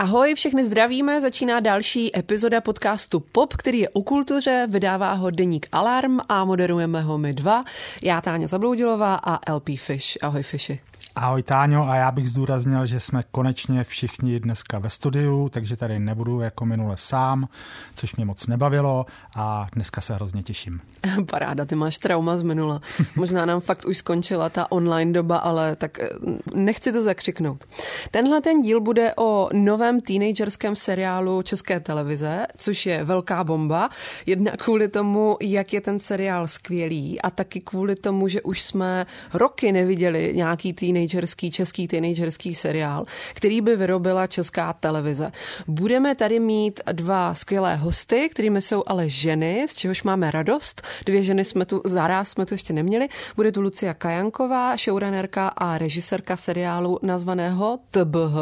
Ahoj, všechny zdravíme, začíná další epizoda podcastu Pop, který je o kultuře, vydává ho deník Alarm a moderujeme ho my dva, já Táňa Zabloudilová a LP Fish. Ahoj Fishi. Ahoj Táňo, a já bych zdůraznil, že jsme konečně všichni dneska ve studiu, takže tady nebudu jako minule sám, což mě moc nebavilo a dneska se hrozně těším. Paráda, ty máš trauma z minula. Možná nám fakt už skončila ta online doba, ale tak nechci to zakřiknout. Tenhle ten díl bude o novém teenagerském seriálu České televize, což je velká bomba. Jednak kvůli tomu, jak je ten seriál skvělý a taky kvůli tomu, že už jsme roky neviděli nějaký český teenagerský seriál, který by vyrobila Česká televize. Budeme tady mít dva skvělé hosty, kterými jsou ale ženy, z čehož máme radost. Dvě ženy jsme tu ještě neměli. Bude tu Lucie Kajanková, showrunnerka a režisérka seriálu nazvaného TBH.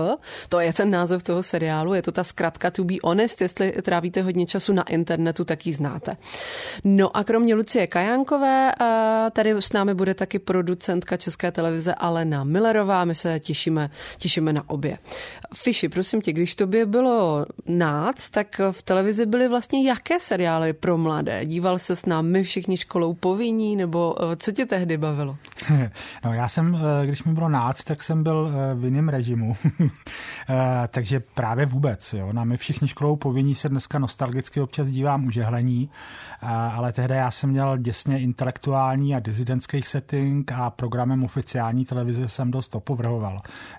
To je ten název toho seriálu, je to ta zkratka To Be Honest, jestli trávíte hodně času na internetu, tak ji znáte. No a kromě Lucie Kajankové tady s námi bude taky producentka České televize Alena Müllerová, my se těšíme na obě. Fiši, prosím tě, když tobě bylo náct, tak v televizi byly vlastně jaké seriály pro mladé? Díval ses na My všichni školou povinní, nebo co tě tehdy bavilo? No já jsem, když mi bylo náct, tak jsem byl v jiném režimu. Takže právě vůbec. Jo. Na My všichni školou povinní se dneska nostalgicky občas dívám u žehlení, ale tehdy já jsem měl děsně intelektuální a disidentský setting a programem oficiální televize jsem dost opovrhoval.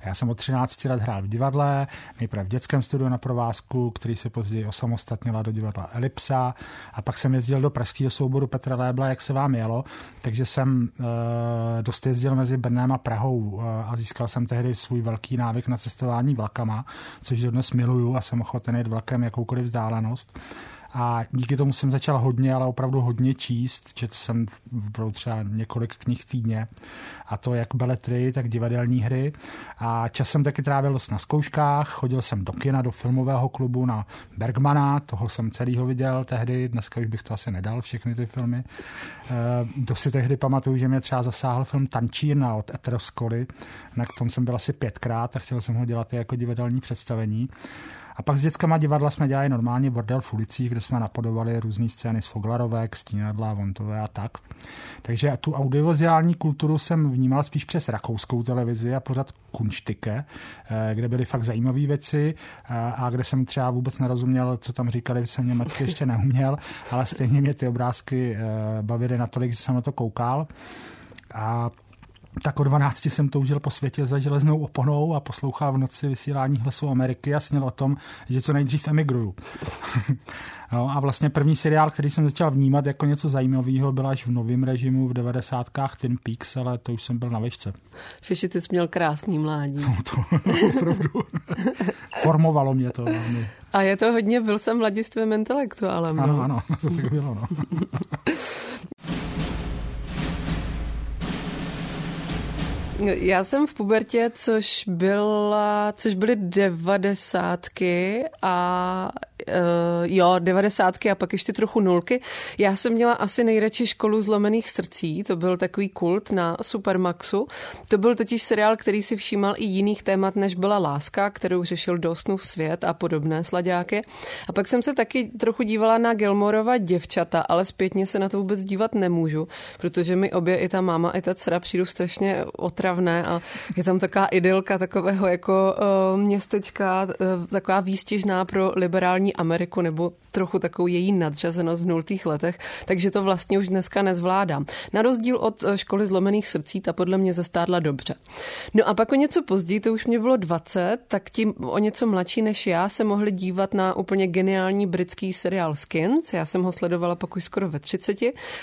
Já jsem od 13 let hrál v divadle, nejprve v dětském studiu na provázku, který se později osamostatnila do divadla Elipsa, a pak jsem jezdil do pražského souboru Petra Lébla, jak se vám jelo, takže jsem dost jezdil mezi Brnem a Prahou a získal jsem tehdy svůj velký návyk na cestování vlakama, což dodnes miluju a jsem ochoten jít vlakem jakoukoliv vzdálenost. A díky tomu jsem začal hodně, ale opravdu hodně číst. Četl jsem třeba několik knih týdně, a to jak beletry, tak divadelní hry. A čas jsem taky trávil na zkouškách, chodil jsem do kina, do filmového klubu na Bergmana, toho jsem celýho viděl tehdy, dneska už bych to asi nedal, všechny ty filmy. Dosti tehdy pamatuju, že mě třeba zasáhl film Tančírna od Ettore Scoly, na tom jsem byl asi 5krát a chtěl jsem ho dělat jako divadelní představení. A pak s dětskama divadla jsme dělali normálně bordel v ulicích, kde jsme napodobali různé scény z Foglalovek, Stínadla, Vontové a tak. Takže tu audiovizuální kulturu jsem vnímal spíš přes rakouskou televizi a pořad Kunštike, kde byly fakt zajímavé věci a kde jsem třeba vůbec nerozuměl, co tam říkali, jsem německy ještě neuměl, ale stejně mě ty obrázky bavily natolik, že jsem na to koukal. A tak o 12 jsem toužil po světě za železnou oponou a poslouchal v noci vysílání Hlasu Ameriky a snil o tom, že co nejdřív emigruju. No a vlastně první seriál, který jsem začal vnímat jako něco zajímavého, byl až v novém režimu v 90. Twin Peaks, ale to už jsem byl na výšce. Fiši, ty jsi měl krásný mládí. No to opravdu. Formovalo mě to. A je to hodně, byl jsem mladistvým intelektuálem. Ano, no. Ano, to tak bylo, no. Já jsem v pubertě, což byly 90. a devadesátky a pak ještě trochu nulky. Já jsem měla asi nejradši Školu zlomených srdcí, to byl takový kult na Supermaxu. To byl totiž seriál, který si všímal i jiných témat, než byla láska, kterou řešil do snů svět a podobné slaďáky. A pak jsem se taky trochu dívala na Gilmorova děvčata, ale zpětně se na to vůbec dívat nemůžu, protože mi obě, i ta máma, i ta dcera, přijdu strašně otravné a je tam taková idylka takového jako městečka, taková výstižná pro liberální Ameriku nebo trochu takovou její nadřazenost v 0. letech, takže to vlastně už dneska nezvládám. Na rozdíl od Školy zlomených srdcí, ta podle mě zastádla dobře. No a pak o něco později, to už mě bylo 20, tak tím o něco mladší než já se mohli dívat na úplně geniální britský seriál Skins, já jsem ho sledovala pak už skoro ve 30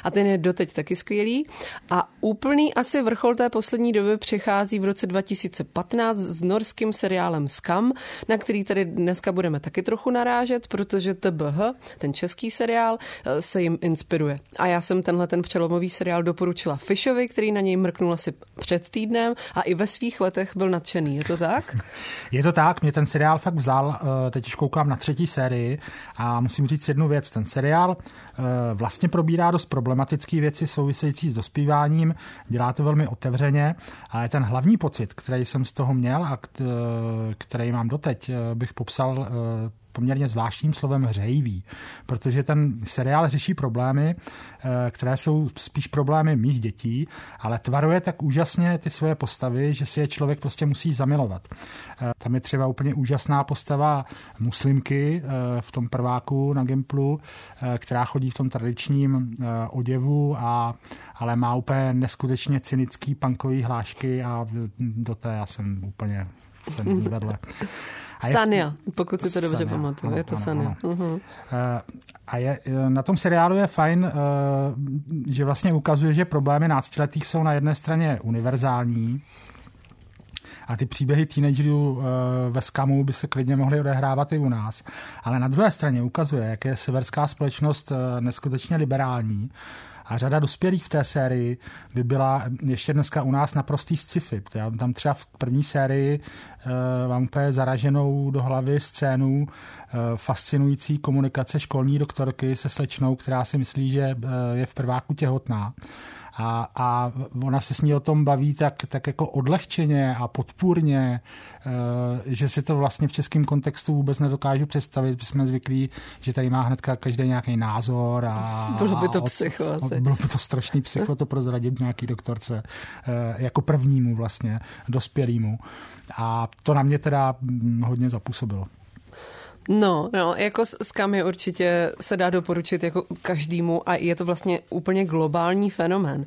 a ten je doteď taky skvělý a úplný asi vrchol té poslední doby přichází v roce 2015 s norským seriálem Skam, na který tady dneska budeme taky trochu narážet, mluvit, protože TBH, ten český seriál, se jim inspiruje. A já jsem tenhle ten přelomový seriál doporučila Fishovi, který na něj mrknul asi před týdnem a i ve svých letech byl nadšený. Je to tak? Je to tak, mě ten seriál fakt vzal, teď už koukám na 3. sérii a musím říct jednu věc. Ten seriál vlastně probírá dost problematické věci související s dospíváním, dělá to velmi otevřeně a je ten hlavní pocit, který jsem z toho měl a který mám doteď, bych popsal poměrně zvláštním slovem hřejivý, protože ten seriál řeší problémy, které jsou spíš problémy mých dětí, ale tvaruje tak úžasně ty svoje postavy, že si je člověk prostě musí zamilovat. Tam je třeba úplně úžasná postava muslimky v tom prváku na Gimplu, která chodí v tom tradičním oděvu, ale má úplně neskutečně cynický punkový hlášky a do té já jsem úplně vedle. Sania, pokud si to dobře pamatuju, je to Sania. Uhum. A na tom seriálu je fajn, že vlastně ukazuje, že problémy náctiletých jsou na jedné straně univerzální a ty příběhy teenagerů ve Skamu by se klidně mohly odehrávat i u nás. Ale na druhé straně ukazuje, jak je severská společnost neskutečně liberální. A řada dospělých v té sérii by byla ještě dneska u nás naprostý sci-fi. Já tam třeba v první sérii mám úplně zaraženou do hlavy scénu fascinující komunikace školní doktorky se slečnou, která si myslí, že je v prváku těhotná. A ona se s ní o tom baví tak jako odlehčeně a podpůrně, že si to vlastně v českém kontextu vůbec nedokážu představit, protože jsme zvyklí, že tady má hnedka každý nějaký názor. Bylo by to psycho asi. Bylo by to strašný psycho to prozradit nějaký doktorce, jako prvnímu vlastně, dospělýmu. A to na mě teda hodně zapůsobilo. No, jako Skam je určitě se dá doporučit jako každému a je to vlastně úplně globální fenomén.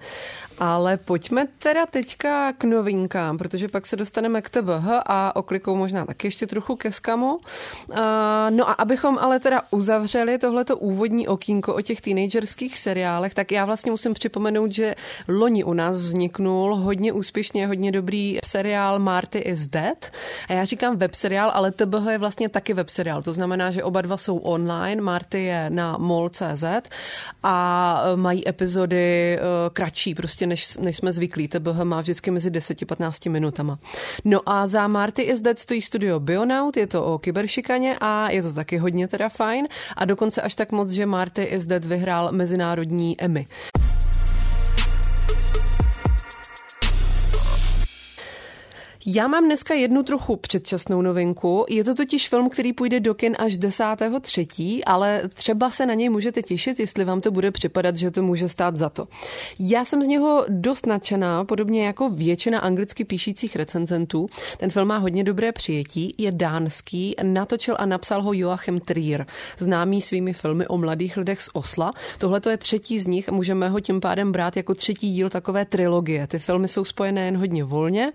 Ale pojďme teda teďka k novinkám, protože pak se dostaneme k TBH a oklikou možná tak ještě trochu ke Skamu. No a abychom ale teda uzavřeli tohleto úvodní okýnko o těch teenagerských seriálech, tak já vlastně musím připomenout, že loni u nás vzniknul hodně úspěšně, hodně dobrý seriál Marty is Dead. A já říkám webseriál, ale TBH je vlastně taky webseriál. To znamená, že oba dva jsou online, Marty je na mol.cz a mají epizody kratší, prostě než jsme zvyklí. TBH má vždycky mezi 10-15 minutama. No a za Marty is Dead stojí studio Bionaut, je to o kyberšikaně a je to taky hodně teda fajn a dokonce až tak moc, že Marty is Dead vyhrál mezinárodní Emmy. Já mám dneska jednu trochu předčasnou novinku. Je to totiž film, který půjde do kin až 10.3., ale třeba se na něj můžete těšit, jestli vám to bude připadat, že to může stát za to. Já jsem z něho dost nadšená, podobně jako většina anglicky píšících recenzentů. Ten film má hodně dobré přijetí, je dánský, natočil a napsal ho Joachim Trier, známý svými filmy o mladých lidech z Osla. Tohle to je 3. z nich, můžeme ho tím pádem brát jako 3. díl takové trilogie. Ty filmy jsou spojené jen hodně volně.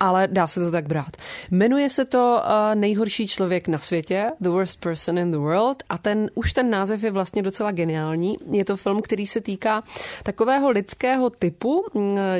Ale dá se to tak brát. Jmenuje se to Nejhorší člověk na světě, The Worst Person in the World, a ten název je vlastně docela geniální. Je to film, který se týká takového lidského typu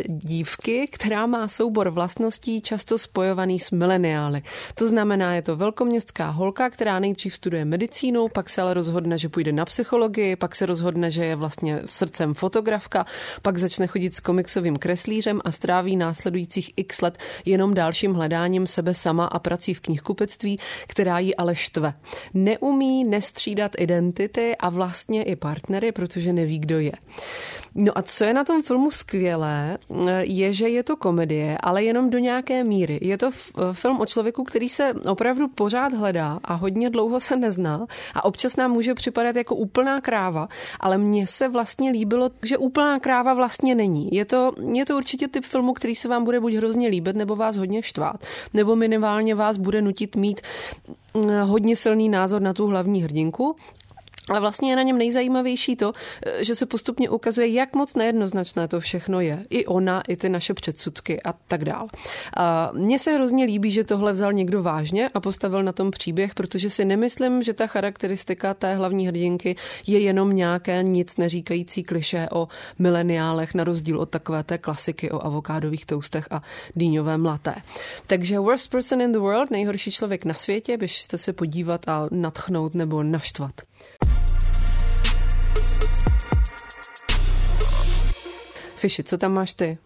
dívky, která má soubor vlastností často spojovaný s mileniály. To znamená, je to velkoměstská holka, která nejdřív studuje medicínu, pak se ale rozhodne, že půjde na psychologii, pak se rozhodne, že je vlastně srdcem fotografka, pak začne chodit s komiksovým kreslířem a stráví následujících x let jenom dalším hledáním sebe sama a prací v knihkupectví, která ji ale štve. Neumí nestřídat identity a vlastně i partnery, protože neví, kdo je. No a co je na tom filmu skvělé, je, že je to komedie, ale jenom do nějaké míry. Je to film o člověku, který se opravdu pořád hledá a hodně dlouho se nezná a občas nám může připadat jako úplná kráva, ale mně se vlastně líbilo, že úplná kráva vlastně není. Je to určitě typ filmu, který se vám bude buď hrozně líbit, nebo vás hodně štvát, nebo minimálně vás bude nutit mít hodně silný názor na tu hlavní hrdinku. Ale vlastně je na něm nejzajímavější to, že se postupně ukazuje, jak moc nejednoznačné to všechno je. I ona, i ty naše předsudky a tak dál. A mně se hrozně líbí, že tohle vzal někdo vážně a postavil na tom příběh, protože si nemyslím, že ta charakteristika té hlavní hrdinky je jenom nějaké nic neříkající klišé o mileniálech, na rozdíl od takové té klasiky o avokádových toustech a dýňovém latte. Takže Worst Person in the World, nejhorší člověk na světě, běžte se podívat a nadchnout nebo naštvat. Fiši, co tam máš ty?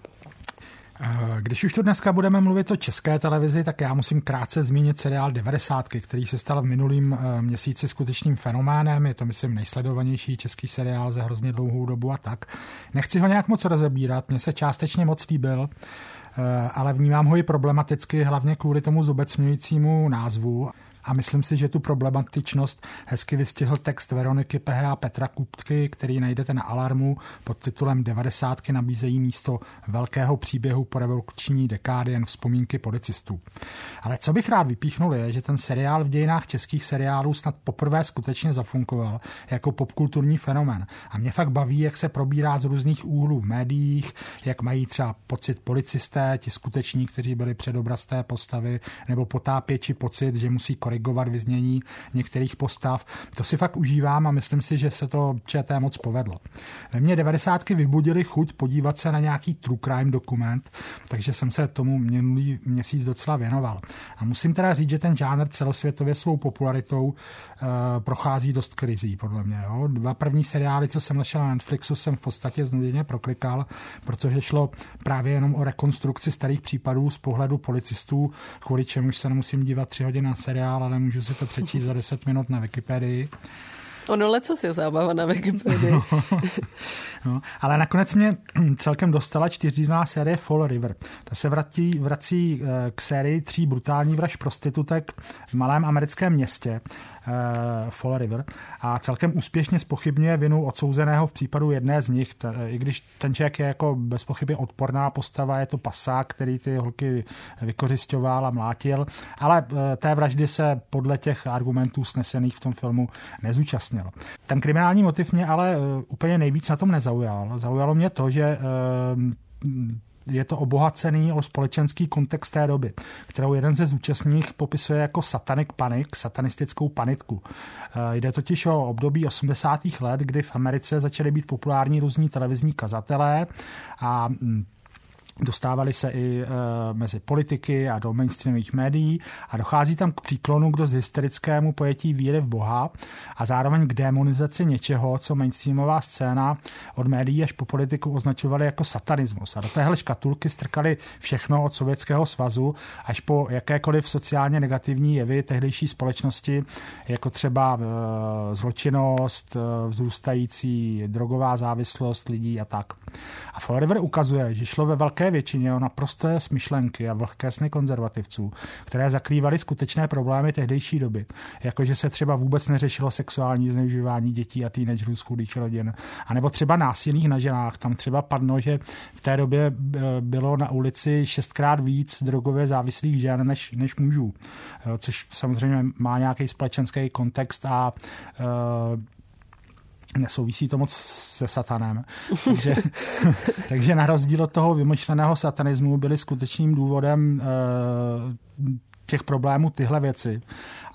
Když už tu dneska budeme mluvit o České televizi, tak já musím krátce zmínit seriál Devadesátky, který se stal v minulém měsíci skutečným fenoménem. Je to, myslím, nejsledovanější český seriál za hrozně dlouhou dobu a tak. Nechci ho nějak moc rozebírat, mně se částečně moc líbil, ale vnímám ho i problematicky, hlavně kvůli tomu zobecňujícímu názvu. A myslím si, že tu problematičnost hezky vystihl text Veroniky Pehe a Petra Kupky, který najdete na Alarmu pod titulem Devadesátky nabízejí místo velkého příběhu po revoluční dekády jen vzpomínky policistů. Ale co bych rád vypíchnul je, že ten seriál v dějinách českých seriálů snad poprvé skutečně zafunkoval jako popkulturní fenomén. A mě fakt baví, jak se probírá z různých úhlů v médiích, jak mají třeba pocit policisté, ti skuteční, kteří byli předobraz té postavy, nebo potápěči pocit, že musí korigovat vyznění některých postav. To si fakt užívám a myslím si, že se to ČT moc povedlo. Ve mně devadesátky vybudily chuť podívat se na nějaký true crime dokument, takže jsem se tomu minulý měsíc docela věnoval. A musím teda říct, že ten žánr celosvětově svou popularitou prochází dost krizí, podle mě. Jo? Dva první seriály, co jsem našel na Netflixu, jsem v podstatě znuděně proklikal, protože šlo právě jenom o rekonstrukci starých případů z pohledu policistů, kvůli čemu se nemusím dívat 3 hodiny na seriál, ale můžu si to přečíst za 10 minut na Wikipedii. Ono lecos je zábava na Wikipedii. No, ale nakonec mě celkem dostala 4dílná série Fall River. Ta se vrací k sérii 3 brutální vražd prostitutek v malém americkém městě Fall River a celkem úspěšně zpochybňuje vinu odsouzeného v případu jedné z nich. I když ten člověk je jako bez pochyby odporná postava, je to pasák, který ty holky vykořisťoval a mlátil, ale té vraždy se podle těch argumentů snesených v tom filmu nezúčastnilo. Ten kriminální motiv mě ale úplně nejvíc na tom nezaujal. Zaujalo mě to, že je to obohacený o společenský kontext té doby, kterou jeden ze zúčastních popisuje jako satanic panic, satanistickou panitku. Jde totiž o období 80. let, kdy v Americe začaly být populární různí televizní kazatelé a dostávali se i mezi politiky a do mainstreamových médií a dochází tam k příklonu k dost hysterickému pojetí víry v Boha a zároveň k demonizaci něčeho, co mainstreamová scéna od médií až po politiku označovali jako satanismus. A do téhle škatulky strkali všechno od Sovětského svazu až po jakékoliv sociálně negativní jevy tehdejší společnosti, jako třeba zločinnost, vzrůstající drogová závislost lidí a tak. A Fall River ukazuje, že šlo ve velké většině o naprosté smyšlenky a vlhké sny konzervativců, které zakrývaly skutečné problémy tehdejší doby, jakože se třeba vůbec neřešilo sexuální zneužívání dětí a teenagerů z chudých rodin, anebo třeba násilí na ženách. Tam třeba padlo, že v té době bylo na ulici 6x víc drogově závislých žen než mužů, což samozřejmě má nějaký společenský kontext a nesouvisí to moc se satanem. Takže na rozdíl od toho vymyšleného satanismu byly skutečným důvodem těch problémů tyhle věci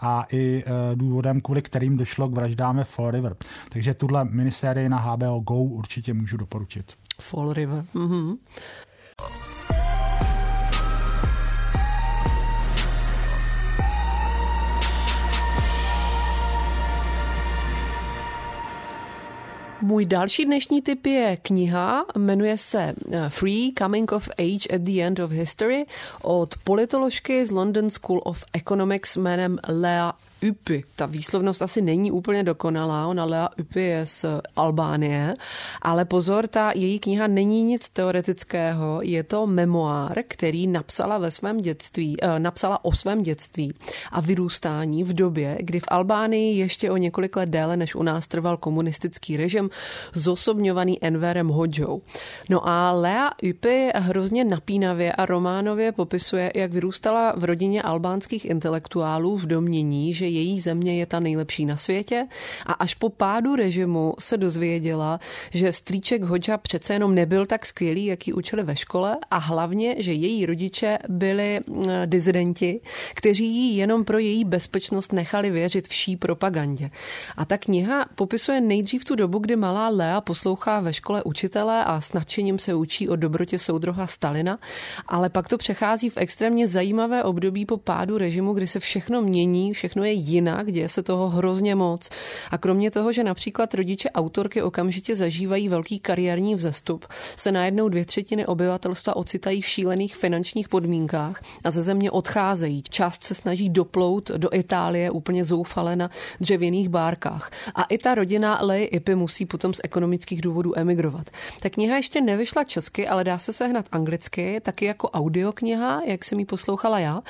a i důvodem, kvůli kterým došlo k vraždám ve Fall River. Takže tuhle minisérii na HBO Go určitě můžu doporučit. Fall River. Mm-hmm. Můj další dnešní tip je kniha, jmenuje se Free, Coming of Age at the End of History od politoložky z London School of Economics jménem Lea Ypi. Ta výslovnost asi není úplně dokonalá, ona Lea Ypi je z Albánie, ale pozor, ta její kniha není nic teoretického, je to memoár, který napsala o svém dětství a vyrůstání v době, kdy v Albánii ještě o několik let déle než u nás trval komunistický režim zosobňovaný Enverem Hodžou. No a Lea Ypi hrozně napínavě a románově popisuje, jak vyrůstala v rodině albánských intelektuálů v domnění, že její země je ta nejlepší na světě a až po pádu režimu se dozvěděla, že strýček Hodža přece jenom nebyl tak skvělý, jak ji učili ve škole a hlavně, že její rodiče byli disidenti, kteří ji jenom pro její bezpečnost nechali věřit vší propagandě. A ta kniha popisuje nejdřív tu dobu, kdy malá Lea poslouchá ve škole učitele a s nadšením se učí o dobrotě soudruha Stalina, ale pak to přechází v extrémně zajímavé období po pádu režimu, kdy se všechno mění, všechno je jinak, děje se toho hrozně moc. A kromě toho, že například rodiče autorky okamžitě zažívají velký kariérní vzestup, se najednou 2/3 obyvatelstva ocitají v šílených finančních podmínkách a ze země odcházejí. Část se snaží doplout do Itálie úplně zoufale na dřevěných bárkách. A i ta rodina Lei Ypi musí potom z ekonomických důvodů emigrovat. Ta kniha ještě nevyšla česky, ale dá se sehnat anglicky, taky jako audiokniha, jak jsem ji poslouchala já.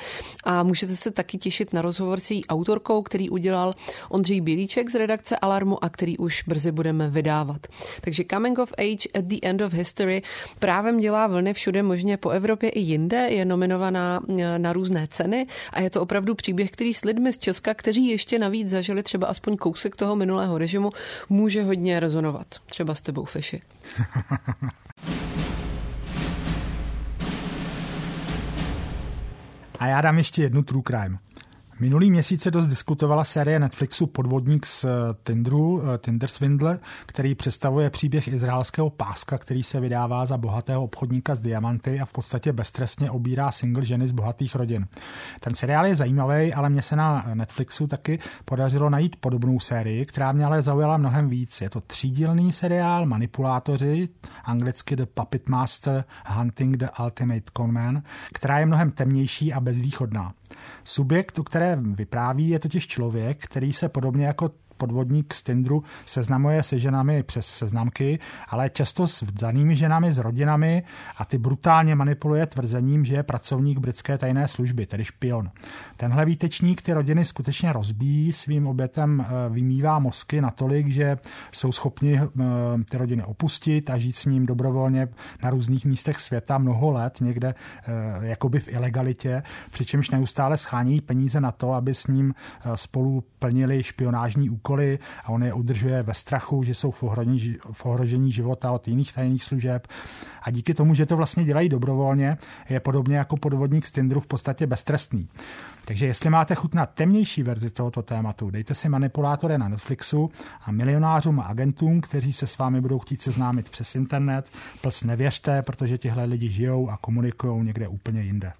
A můžete se taky těšit na rozhovor s její autorkou, který udělal Ondřej Bílíček z redakce Alarmu a který už brzy budeme vydávat. Takže Coming of Age at the End of History právem dělá vlny všude možně po Evropě i jinde, je nominovaná na různé ceny a je to opravdu příběh, který s lidmi z Česka, kteří ještě navíc zažili třeba aspoň kousek toho minulého režimu, může hodně rezonovat. Třeba s tebou, Fishi. A já dám ještě jednu true crime. Minulý měsíc se dost diskutovala série Netflixu Podvodník z Tinderu, Tinder Swindler, který představuje příběh izraelského páska, který se vydává za bohatého obchodníka s diamanty a v podstatě beztrestně obírá single ženy z bohatých rodin. Ten seriál je zajímavý, ale mně se na Netflixu taky podařilo najít podobnou sérii, která mě ale zaujala mnohem víc. Je to 3dílný seriál Manipulátoři, anglicky The Puppet Master Hunting the Ultimate Conman, která je mnohem temnější a bezvýchodná. Subjekt, o kterém vypráví, je totiž člověk, který se podobně jako podvodník z Tinderu seznamuje se ženami přes seznamky, ale často s danými ženami, s rodinami a ty brutálně manipuluje tvrzením, že je pracovník britské tajné služby, tedy špion. Tenhle výtečník ty rodiny skutečně rozbíjí, svým obětem vymývá mozky natolik, že jsou schopni ty rodiny opustit a žít s ním dobrovolně na různých místech světa mnoho let, někde jakoby v ilegalitě, přičemž neustále shánějí peníze na to, aby s ním spolu plnili špionážní úkoly. A on je udržuje ve strachu, že jsou v ohrožení života od jiných tajných služeb. A díky tomu, že to vlastně dělají dobrovolně, je podobně jako podvodník z Tinderu v podstatě beztrestný. Takže jestli máte chuť na temnější verzi tohoto tématu, dejte si Manipulátory na Netflixu a milionářům a agentům, kteří se s vámi budou chtít seznámit přes internet, plus nevěřte, protože tihle lidi žijou a komunikují někde úplně jinde.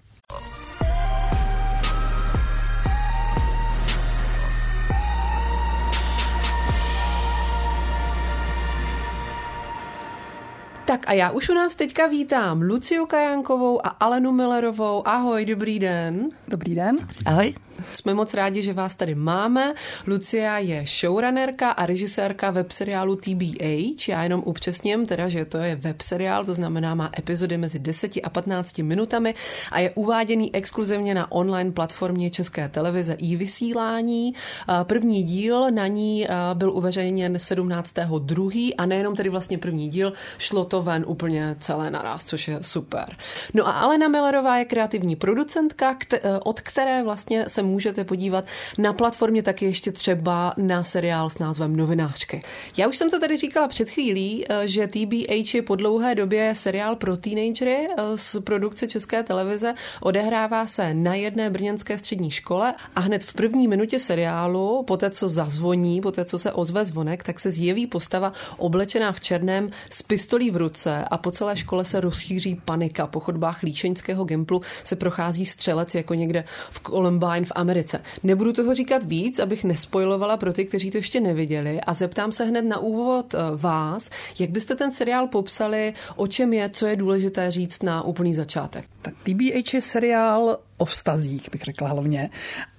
Tak a já už u nás teďka vítám Luciu Kajankovou a Alenu Müllerovou. Ahoj, dobrý den. Dobrý den. Ahoj. Jsme moc rádi, že vás tady máme. Lucia je showrunnerka a režisérka webseriálu TBH. Já jenom upřesním, teda, že to je webseriál, to znamená má epizody mezi 10 a 15 minutami a je uváděný exkluzivně na online platformě České televize i vysílání. První díl na ní byl uveřejněn 17.2. a nejenom tedy vlastně první díl, šlo to ven úplně celé naraz, což je super. No a Alena Müllerová je kreativní producentka, od které vlastně se můžete podívat na platformě taky ještě třeba na seriál s názvem Novinářky. Já už jsem to tady říkala před chvílí, že TBH je po dlouhé době seriál pro teenagery z produkce České televize. Odehrává se na jedné brněnské střední škole a hned v první minutě seriálu, poté co zazvoní, poté co se ozve zvonek, tak se zjeví postava oblečená v černém s pistolí v ruce a po celé škole se rozšíří panika. Po chodbách líšeňského gemplu se prochází střelec jako někde v Columbine v Americe. Nebudu toho říkat víc, abych nespoilovala pro ty, kteří to ještě neviděli, a zeptám se hned na úvod vás, jak byste ten seriál popsali, o čem je, co je důležité říct na úplný začátek. Tak TBH je seriál o vztazích, bych řekla hlavně.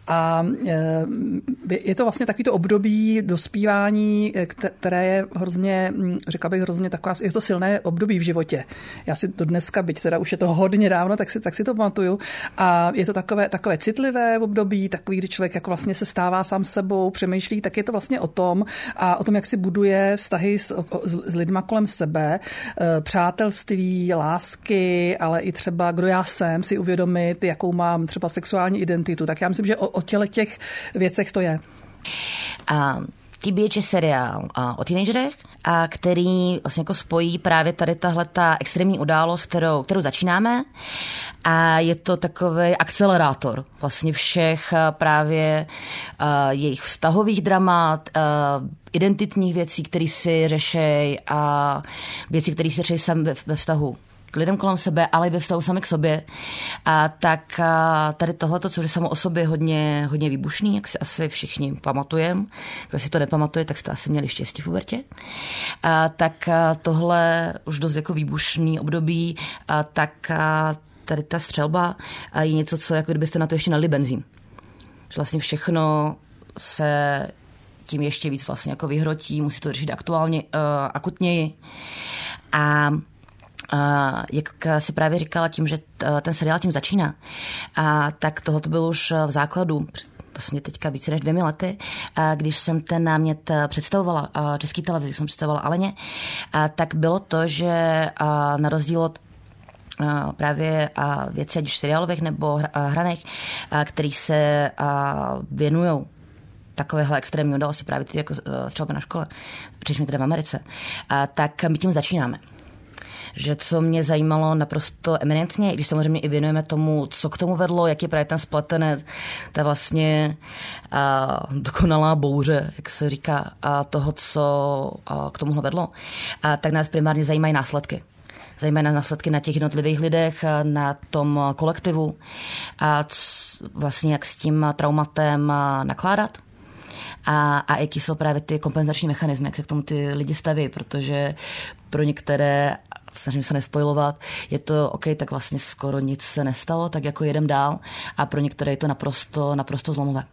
A je to vlastně takový to období dospívání, které je hrozně, řekla bych hrozně taková, je to silné období v životě. Já si to dneska, byť teda už je to hodně dávno, tak si to pamatuju. A je to takové citlivé období, takový, kdy člověk jako vlastně se stává sám sebou, přemýšlí, tak je to vlastně o tom a o tom, jak si buduje vztahy s lidma kolem sebe, přátelství, lásky, ale i třeba kdo já jsem, si uvědomit, jakou mám třeba sexuální identitu. Tak já myslím, že o těch věcech to je. TBH je seriál o teenagerech, a který vlastně jako spojí právě tady tahleta extrémní událost, kterou začínáme. A je to takový akcelerátor vlastně všech právě jejich vztahových dramat, identitních věcí, které si řešejí a věcí, které si řeší sami ve vztahu k lidem kolem sebe, ale i ve vztahu sami k sobě. A tak tady tohleto, což je samo o sobě hodně, hodně výbušný, jak si asi všichni pamatujeme. Kdo si to nepamatuje, tak jste asi měli štěstí v pubertě. Tak tohle už dost jako výbušný období, tak tady ta střelba je něco, co jako kdybyste na to ještě nalili benzín. Vlastně všechno se tím ještě víc vlastně jako vyhrotí, musí to řešit aktuálně, akutněji. A jak si právě říkala, tím, že ten seriál tím začíná, tak tohle to bylo už v základu, vlastně teďka více než 2 lety, když jsem ten námět představovala České televizi, jsem představovala Aleně, tak bylo to, že na rozdíl od právě věcí, ať už seriálových nebo hraných, který se věnují takovéhle extrémní udalosti, právě ty jako třeba na škole, protože my teda v Americe, tak my tím začínáme. Že co mě zajímalo naprosto eminentně, i když samozřejmě i věnujeme tomu, co k tomu vedlo, jak je právě ten spletenec, ta vlastně dokonalá bouře, jak se říká, toho, co k tomuhle vedlo, tak nás primárně zajímají následky. Zajímají následky na těch jednotlivých lidech, na tom kolektivu a vlastně jak s tím traumatem nakládat. A jaký jsou právě ty kompenzační mechanismy, jak se k tomu ty lidi staví, protože pro některé, snažím se nespoilovat, je to OK, tak vlastně skoro nic se nestalo, tak jako jedem dál, a pro některé je to naprosto zlomové.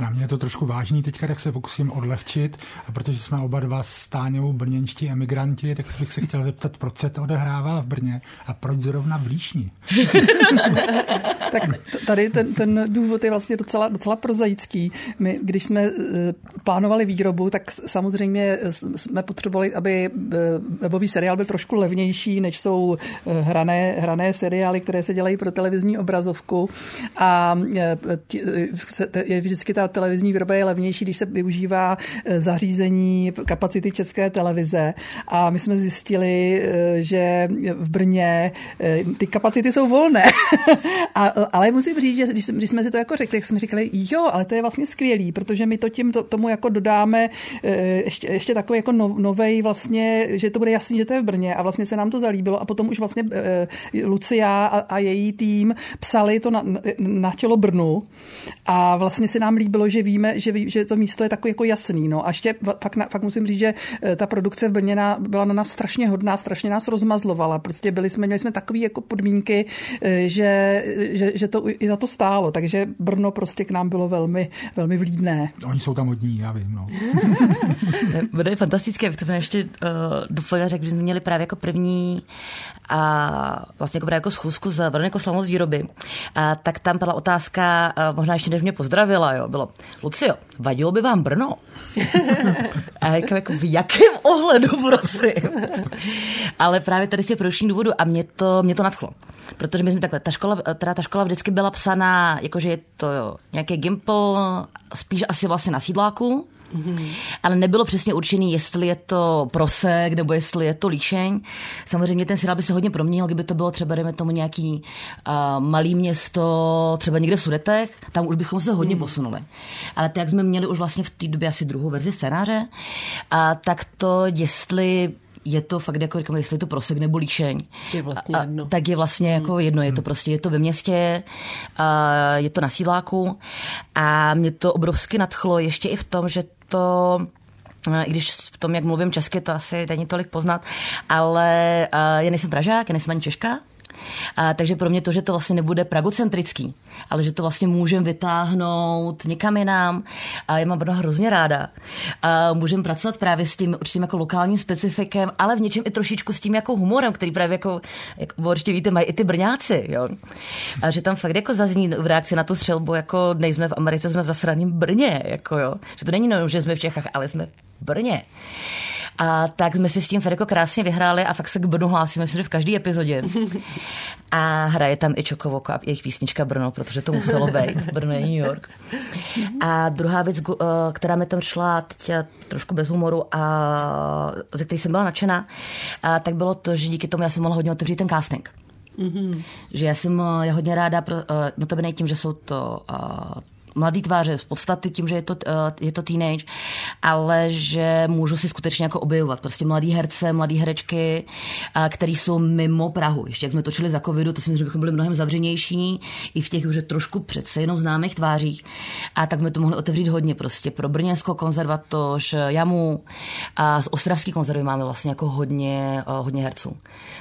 Na mě je to trošku vážný teďka, tak se pokusím odlehčit, a protože jsme oba dva s Táňou brněnští emigranti, tak bych se chtěl zeptat, proč se to odehrává v Brně a proč zrovna v Líšni? Tak tady ten důvod je vlastně docela prozaický. My, když jsme plánovali výrobu, tak samozřejmě jsme potřebovali, aby webový seriál byl trošku levnější, než jsou hrané seriály, které se dělají pro televizní obrazovku, a je vždycky ta televizní výroba je levnější, když se využívá zařízení, kapacity České televize. A my jsme zjistili, že v Brně ty kapacity jsou volné. Ale musím říct, že když jsme si to jako řekli, jsme říkali, jo, ale to je vlastně skvělý, protože my to tím tomu jako dodáme ještě takový jako novej vlastně, že to bude jasný, že to je v Brně, a vlastně se nám to zalíbilo, a potom už vlastně Lucia a její tým psali to na tělo Brnu, a vlastně se nám líbilo, že víme, že to místo je takový jako jasný. No. A ještě fakt musím říct, že ta produkce v Brně byla na nás strašně hodná, strašně nás rozmazlovala. Prostě měli jsme takové jako podmínky, že to i za to stálo. Takže Brno prostě k nám bylo velmi, velmi vlídné. Oni jsou tam hodní, já vím. No. Brno je fantastické. To ještě doplňa řekl, že jsme měli právě jako první a vlastně jako schůzku z Brno jako slavnost výroby. Tak tam byla otázka, možná ještě než mě pozdravila, jo, bylo: Lucio, vadilo by vám Brno? A jako v jakém ohledu, prosím? Ale právě tady si průšní důvodu, a mě to nadchlo. Protože my jsme takhle, ta škola vždycky byla psaná, jakože je to nějaký gimpl, spíš asi vlastně na Sídláku, ale nebylo přesně určený, jestli je to Prosek, nebo jestli je to Líšeň. Samozřejmě ten seriál by se hodně proměnil, kdyby to bylo třeba, dejme tomu, nějaký malý město, třeba někde v Sudetech, tam už bychom se hodně posunuli. Ale tak, jak jsme měli už vlastně v té době asi druhou verzi scénáře, tak to, jestli je to fakt, jako říkám, jestli je to Prosek nebo Líšeň, je vlastně jedno. Tak je vlastně jako jedno, je to prostě, je to ve městě, je to na Sídláku, a mě to obrovsky nadchlo ještě i v tom, že to, i když v tom, jak mluvím česky, to asi není tolik poznat, ale já nejsem Pražák, já nejsem ani Češka, takže pro mě to, že to vlastně nebude pragocentrický, ale že to vlastně můžeme vytáhnout někam jinam. Já mám Brno hrozně ráda. Můžeme pracovat právě s tím určitým jako lokálním specifikem, ale v něčem i trošičku s tím jako humorem, který právě jako určitě víte, mají i ty Brňáci. Jo? A že tam fakt jako zazní v reakci na tu střelbu, jako nejsme v Americe, jsme v zasraném Brně. Jako, jo? Že to není jenom, že jsme v Čechách, ale jsme v Brně. A tak jsme si s tím Ferko krásně vyhráli a fakt se k Brnu hlásíme se v každé epizodě. A hraje tam i Čokovoko a jejich písnička Brno, protože to muselo být. Brno je New York. A druhá věc, která mi tam šla teď trošku bez humoru a ze které jsem byla nadšená, tak bylo to, že díky tomu já jsem mohla hodně otevřít ten casting. Mm-hmm. Že já jsem hodně ráda, notabene tím, že jsou to mladý tváře v podstatě tím, že je to teenage, ale že můžu si skutečně jako objevovat. Prostě mladý herce, mladý herečky, který jsou mimo Prahu. Ještě jak jsme točili za covidu, to si myslím, že bychom byli mnohem zavřenější i v těch už trošku přece jenom známých tvářích. A tak jsme to mohli otevřít hodně prostě pro brněnskou konzervatoř, JAMU a z ostravský konzervy máme vlastně jako hodně herců.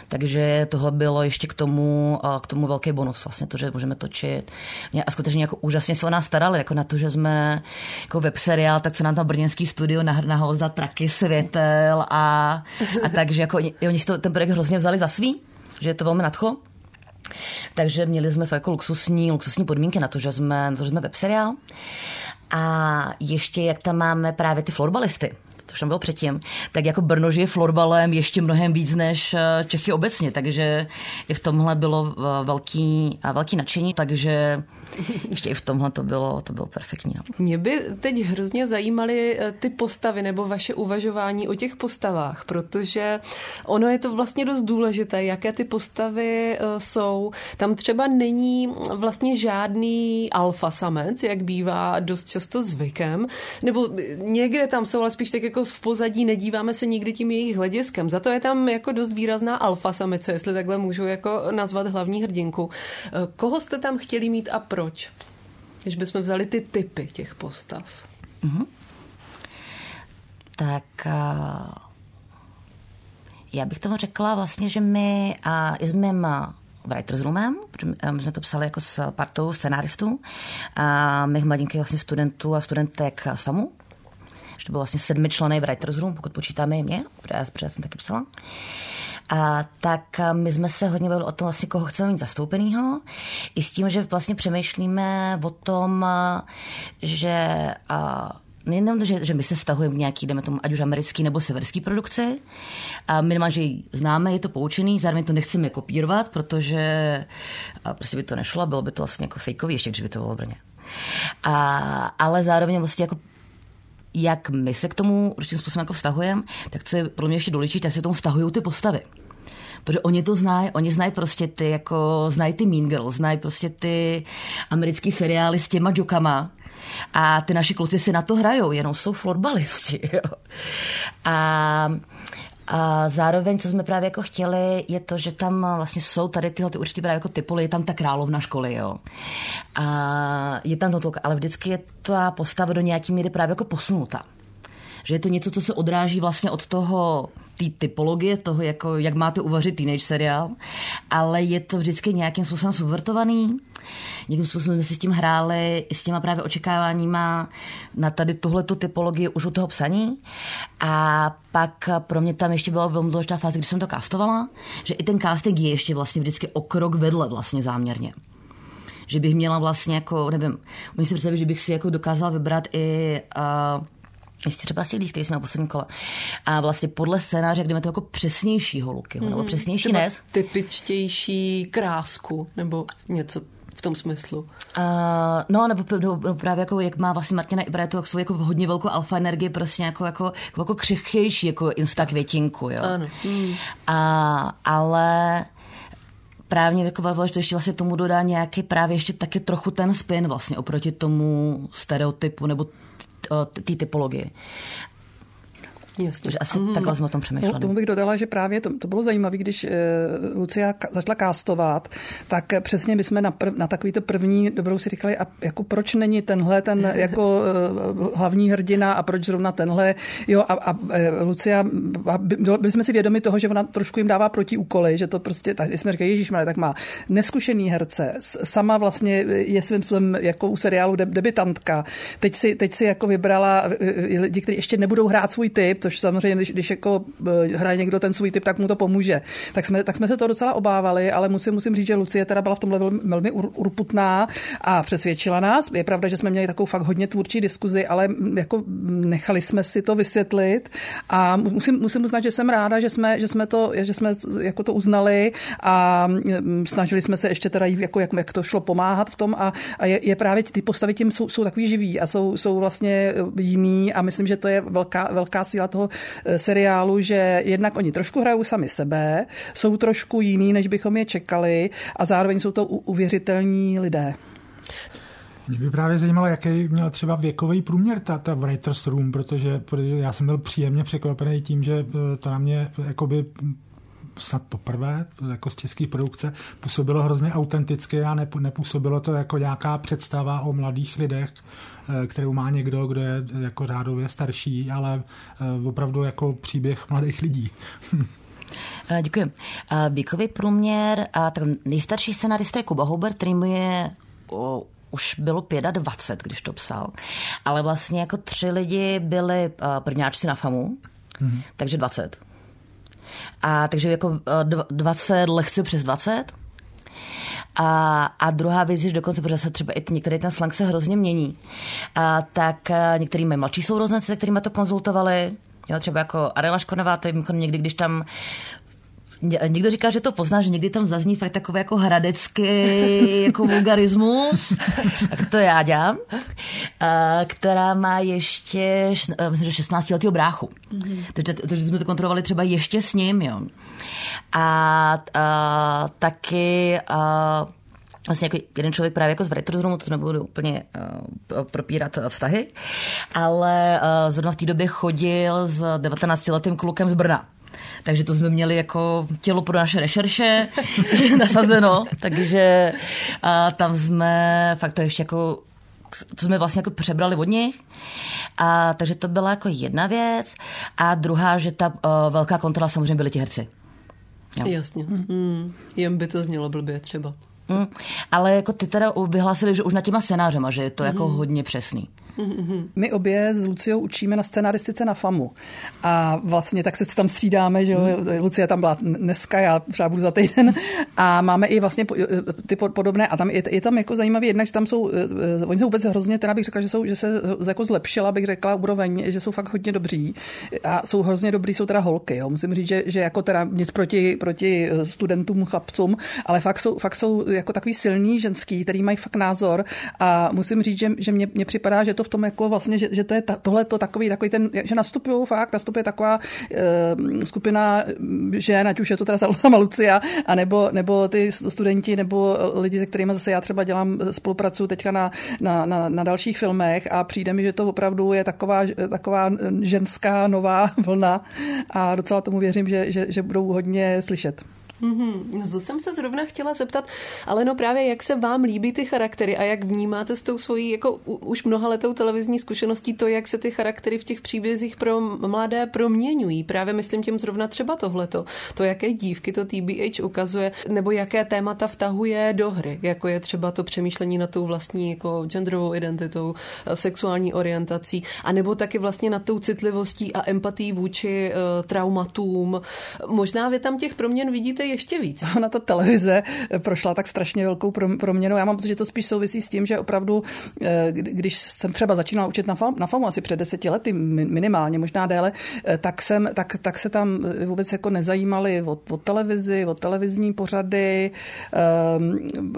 Takže tohle bylo ještě k tomu velký bonus vlastně, to, že můžeme točit. A skutečně jako úžasně se o nás stará, ale jako na to, že jsme jako web seriál, tak se nám tam brněnský studio nahrnalo za traky, světel a takže jako oni si ten projekt hrozně vzali za svý, že je to velmi nadcho. Takže měli jsme jako luxusní podmínky na to, že jsme web seriál. A ještě jak tam máme právě ty florbalisty, to už tam bylo předtím, tak jako Brno žije florbalem ještě mnohem víc než Čechy obecně, takže i v tomhle bylo velký nadšení, takže ještě i v tomhle to bylo perfektní. No. Mě by teď hrozně zajímaly ty postavy nebo vaše uvažování o těch postavách, protože ono je to vlastně dost důležité, jaké ty postavy jsou. Tam třeba není vlastně žádný alfa samec, jak bývá dost často zvykem, nebo někde tam jsou, ale spíš tak jako v pozadí, nedíváme se nikdy tím jejich hlediskem. Za to je tam jako dost výrazná alfa samice, jestli takhle můžu jako nazvat hlavní hrdinku. Koho jste tam chtěli mít a proč? Když bychom vzali ty typy těch postav. Mm-hmm. Tak já bych tomu řekla vlastně, že my s mým writers roomem, my jsme to psali jako s partou scenáristů a mých mladinky vlastně studentů a studentek z FAMU. To byl vlastně 7členný writers room, pokud počítáme i mě, protože já jsem taky psala. A tak my jsme se hodně bavili o tom, vlastně, koho chceme mít zastoupenýho. I s tím, že vlastně přemýšlíme o tom, že nejenom, že my se stahujeme k nějaký, jdeme tomu, ať už americký nebo severský produkci. A minimálně, že ji známe, je to poučený, zároveň to nechceme kopírovat, protože prostě by to nešlo, bylo by to vlastně jako fejkový, ještě když by to bylo v Brně. Ale zároveň vlastně jako jak my se k tomu určitým způsobem jako vztahujeme, tak co je pro mě ještě důležitý, tak se tomu vztahují ty postavy. Protože oni to znají, oni znají prostě znají ty Mean Girls, znají prostě ty americký seriály s těma jokama a ty naši kluci si na to hrajou, jenom jsou florbalisti. Jo. A zároveň, co jsme právě jako chtěli, je to, že tam vlastně jsou tady tyhle ty určitě právě jako typy, je tam ta královna školy, jo. A je tam toto, ale vždycky je ta postava do nějaký míry právě jako posunuta. Že je to něco, co se odráží vlastně od toho té typologie, toho, jako, jak máte uvařit teenage seriál, ale je to vždycky nějakým způsobem subvertovaný. Nějakým způsobem jsme si s tím hráli, s těma právě očekáváníma na tady tuhletu typologii už u toho psaní. A pak pro mě tam ještě byla velmi důležitá fáze, když jsem to castovala, že i ten casting je ještě vlastně vždycky o krok vedle vlastně záměrně. Že bych měla vlastně jako, nevím, oni si představili, že bych si jako dokázala vybrat i... jestli třeba si lístky, jsme na posledním kole. A vlastně podle scénáře, kde to jako přesnějšího luky, nebo přesnější nes. Typičtější krásku, nebo něco v tom smyslu. Nebo právě jako, jak má vlastně Martina Ibrahima, jak jsou jako hodně velkou alfa energii, prostě jako křehkejší, jako insta květinku, jo. Ano. Ale... právě jako že to ještě vlastně tomu dodá nějaký právě ještě taky trochu ten spin vlastně oproti tomu stereotypu nebo té typologii. Jasně. Takže asi takhle jsme o tom přemýšleli. Tomu bych dodala, že právě to bylo zajímavé, když Lucie začala castovat, tak přesně my jsme na takovýto první dobrou si říkali, a jako proč není tenhle ten jako hlavní hrdina a proč zrovna tenhle. Jo, a Lucie, byli jsme si vědomi toho, že ona trošku jim dává protiúkoly, že to prostě, tak jsme říkali, ježišmarja, tak má neskušený herce, sama vlastně je svým způsobem jako u seriálu debitantka. Teď si jako vybrala lidi, kteří ještě nebudou hrát svůj typ, což samozřejmě, když jako hraje někdo ten svůj typ, tak mu to pomůže. Tak jsme se to docela obávali, ale musím říct, že Lucie teda byla v tomhle velmi urputná a přesvědčila nás. Je pravda, že jsme měli takovou fakt hodně tvůrčí diskuzi, ale jako nechali jsme si to vysvětlit a musím uznat, že jsem ráda, že jsme jako to uznali a snažili jsme se ještě teda jako jak to šlo pomáhat v tom a je právě ty postavy tím jsou takový živý a jsou vlastně jiný a myslím, že to je velká síla toho seriálu, že jednak oni trošku hrajou sami sebe, jsou trošku jiný, než bychom je čekali a zároveň jsou to uvěřitelní lidé. Mě by právě zajímalo, jaký měl třeba věkový průměr ta Writers Room, protože já jsem byl příjemně překvapený tím, že to na mě jakoby snad poprvé, jako z české produkce, působilo hrozně autenticky a nepůsobilo to jako nějaká představa o mladých lidech, kterou má někdo, kdo je jako řádově starší, ale opravdu jako příběh mladých lidí. Děkuji. Věkový průměr, tak nejstarší scenarista je Kuba Huber, který mu je už bylo 25, když to psal. Ale vlastně jako 3 lidi byli prvňáčci na FAMU, takže 20. A takže jako 20, lehce přes 20. A druhá věc, že dokonce, protože se třeba i některý ten slang se hrozně mění, tak některý mají mladší sourozenci, se kterými to konzultovali. Jo, třeba jako Adela Škonová, to je někdy, když tam někdo říká, že to pozná, že někdy tam zazní fakt takový jako hradecký jako vulgarismus, tak to já dělám, která má ještě 16letýho bráchu. Takže jsme to kontrolovali třeba ještě s ním. Jo. A taky vlastně jako jeden člověk právě jako z Writers Roomu, to nebudu úplně propírat vztahy, ale zrovna v té době chodil s 19letým klukem z Brna. Takže to jsme měli jako tělo pro naše rešerše nasazeno, takže tam jsme fakt to ještě jako, co jsme vlastně jako přebrali od nich. Takže to byla jako jedna věc a druhá, že ta velká kontrola samozřejmě byli ti herci. Jo. Jasně, jen by to znělo blbě třeba. Ale jako ty teda vyhlásili, že už nad těma scénářema, že je to jako hodně přesný. My obě s Luciou učíme na scénaristice na FAMU. A vlastně tak se tam střídáme, že jo? Lucie tam byla dneska, já třeba budu za týden. A máme i vlastně ty podobné. A tam je tam jako zajímavý jednak, že tam jsou, oni jsou vůbec hrozně, teda bych řekla, že se jako zlepšila, bych řekla úroveň, že jsou fakt hodně dobří. A jsou hrozně dobrý, jsou teda holky. Jo? Musím říct, že jako teda nic proti studentům, chlapcům, ale fakt jsou jako takový silný ženský, který mají fakt názor. A musím říct, že mně připadá, že to v tom jako vlastně, že to je tohleto takový ten, že nastupuje taková skupina žen, ať už je to teda sama Lucia, anebo ty studenti, nebo lidi, se kterými zase já třeba dělám spolupracu teďka na dalších filmech a přijde mi, že to opravdu je taková ženská nová vlna a docela tomu věřím, že budou hodně slyšet. No to jsem se zrovna chtěla zeptat, ale no právě jak se vám líbí ty charaktery a jak vnímáte s tou svojí jako už mnohaletou televizní zkušeností to, jak se ty charaktery v těch příbězích pro mladé proměňují. Právě myslím tím zrovna třeba tohleto, to jaké dívky to TBH ukazuje, nebo jaké témata vtahuje do hry, jako je třeba to přemýšlení nad tou vlastní jako genderovou identitou, sexuální orientací, a nebo taky vlastně nad tou citlivostí a empatií vůči traumatům. Možná vy tam těch proměn vidíte ještě víc. Ona ta televize prošla tak strašně velkou proměnu. Já mám pocit, že to spíš souvisí s tím, že opravdu, když jsem třeba začínala učit na FAMU asi před 10 lety, minimálně, možná déle, tak se tam vůbec jako nezajímali o televizi, o televizní pořady,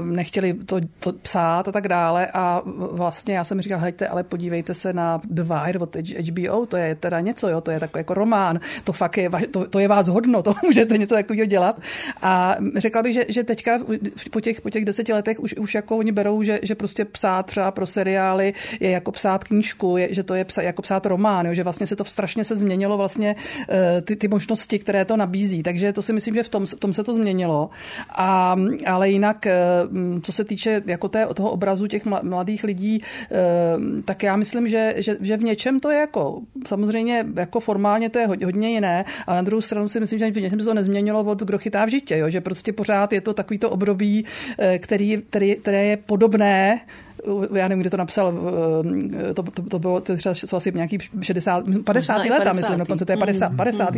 nechtěli to psát a tak dále. A vlastně já jsem říkala, hejte, ale podívejte se na The Wire od HBO, to je teda něco, jo, to je takový jako román, to fakt je, to je vás hodno, to můžete něco takového dělat. A řekla bych, že teďka po těch 10 letech už jako oni berou, že prostě psát třeba pro seriály je jako psát knížku, že to je jako psát román, jo, že vlastně se to strašně se změnilo vlastně ty možnosti, které to nabízí. Takže to si myslím, že v tom se to změnilo. Ale jinak, co se týče jako toho obrazu těch mladých lidí, tak já myslím, že v něčem to je jako, samozřejmě jako formálně to je hodně jiné, ale na druhou stranu si myslím, že v něčem se to nezměnilo od Kdo chytá v žitě, jo? Že prostě pořád je to takovýto období, které je podobné já nevím, kdo to napsal, to bylo třeba, jsou asi nějaký 50. leta, myslím, dokonce to je 50.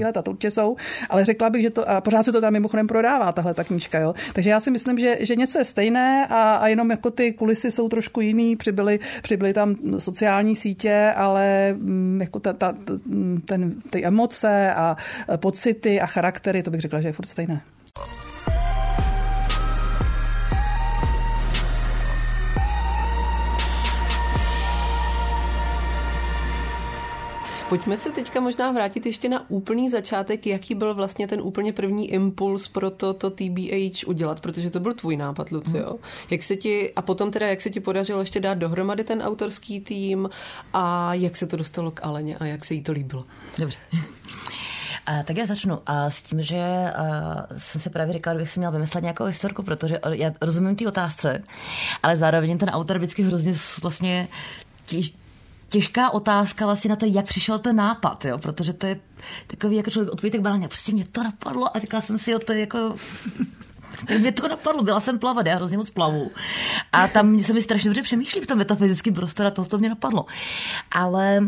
leta, to určitě jsou, ale řekla bych, že to, a pořád se to tam mimochodem prodává, tahle ta knížka, jo. Takže já si myslím, že něco je stejné a jenom jako ty kulisy jsou trošku jiný, přibyly tam sociální sítě, ale jako ty emoce a pocity a charaktery, to bych řekla, že je furt stejné. Pojďme se teďka možná vrátit ještě na úplný začátek, jaký byl vlastně ten úplně první impuls pro to TBH udělat, protože to byl tvůj nápad, Lucio. Jak se ti, a potom teda, jak se ti podařilo ještě dát dohromady ten autorský tým a jak se to dostalo k Aleně a jak se jí to líbilo? Dobře. Tak já začnu s tím, že jsem si právě říkala, že bych si měla vymyslet nějakou historku, protože já rozumím té otázce, ale zároveň ten autor vždycky hrozně vlastně těžká otázka vlastně na to, jak přišel ten nápad, jo, protože to je takový, jako člověk odpoví tak banálně, prostě mě to napadlo a říkala jsem si, jo, to je jako... Tak mě to napadlo, byla jsem plavat, já hrozně moc plavu. A tam se mi strašně dobře přemýšlí v tom metafyzickém prostoru a to mě napadlo. Ale...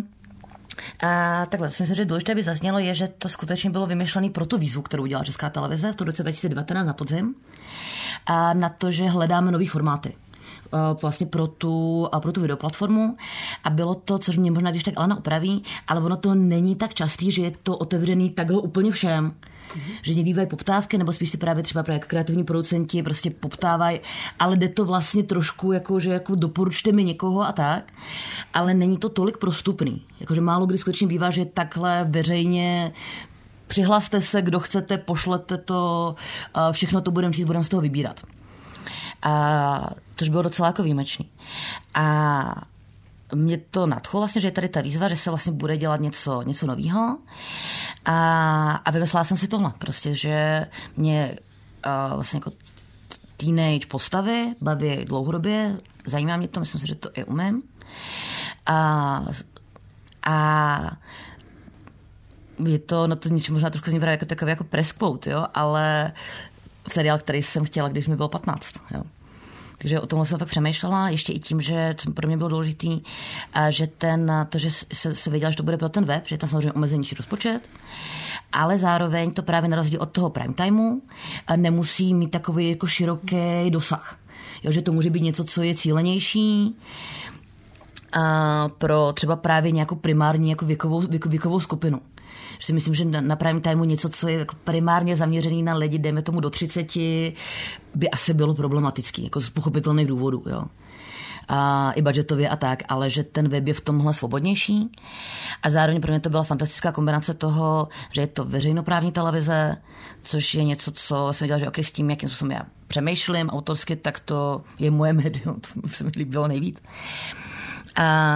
A takhle, myslím si, že důležité by zaznělo je, že to skutečně bylo vymyšlené pro tu výzvu, kterou dělala Česká televize v tom roce 2019 na podzim, a na to, že hledáme nový formáty vlastně pro tu videoplatformu, a bylo to, což mě možná když tak Alena opraví, ale ono to není tak častý, že je to otevřený takhle úplně všem. Mm-hmm. Že někdy bývají poptávky, nebo spíš si právě třeba pro kreativní producenti prostě poptávají, ale jde to vlastně trošku, jako, že jako doporučte mi někoho a tak, ale není to tolik prostupný. Jakože málo kdy skutečně bývá, že takhle veřejně přihlaste se, kdo chcete, pošlete to, všechno to budeme číst, budeme z toho vybírat. Což bylo docela jako výjimečný. A mě to nadchlo vlastně, že je tady ta výzva, že se vlastně bude dělat něco novýho. A vymyslela jsem si tohle. Prostě, že mě vlastně jako teenage postavy baví dlouhodobě. Zajímá mě to, myslím si, že to i umím. A je to, no to něčím možná trošku zní jako takový jako press quote, jo, ale seriál, který jsem chtěla, když mi bylo 15, jo. Takže o tomhle jsem fakt přemýšlela, ještě i tím, že co pro mě bylo důležitý, že že se věděla, že to bude pro ten web, že je tam samozřejmě omezenější rozpočet, ale zároveň to právě na rozdíl od toho prime timeu nemusí mít takový jako široký dosah. Jo, že to může být něco, co je cílenější pro třeba právě nějakou primární jako věkovou skupinu. Že si myslím, že na prime timeu něco, co je jako primárně zaměřený na lidi, dejme tomu do 30, by asi bylo problematický, jako z pochopitelných důvodů, jo. I budgetově a tak, ale že ten web je v tomhle svobodnější. A zároveň pro mě to byla fantastická kombinace toho, že je to veřejnoprávní televize, což je něco, co jsem dělala, že s tím, jakým způsobem já přemýšlím autorsky, tak to je moje médium, to se mi líbilo nejvíc.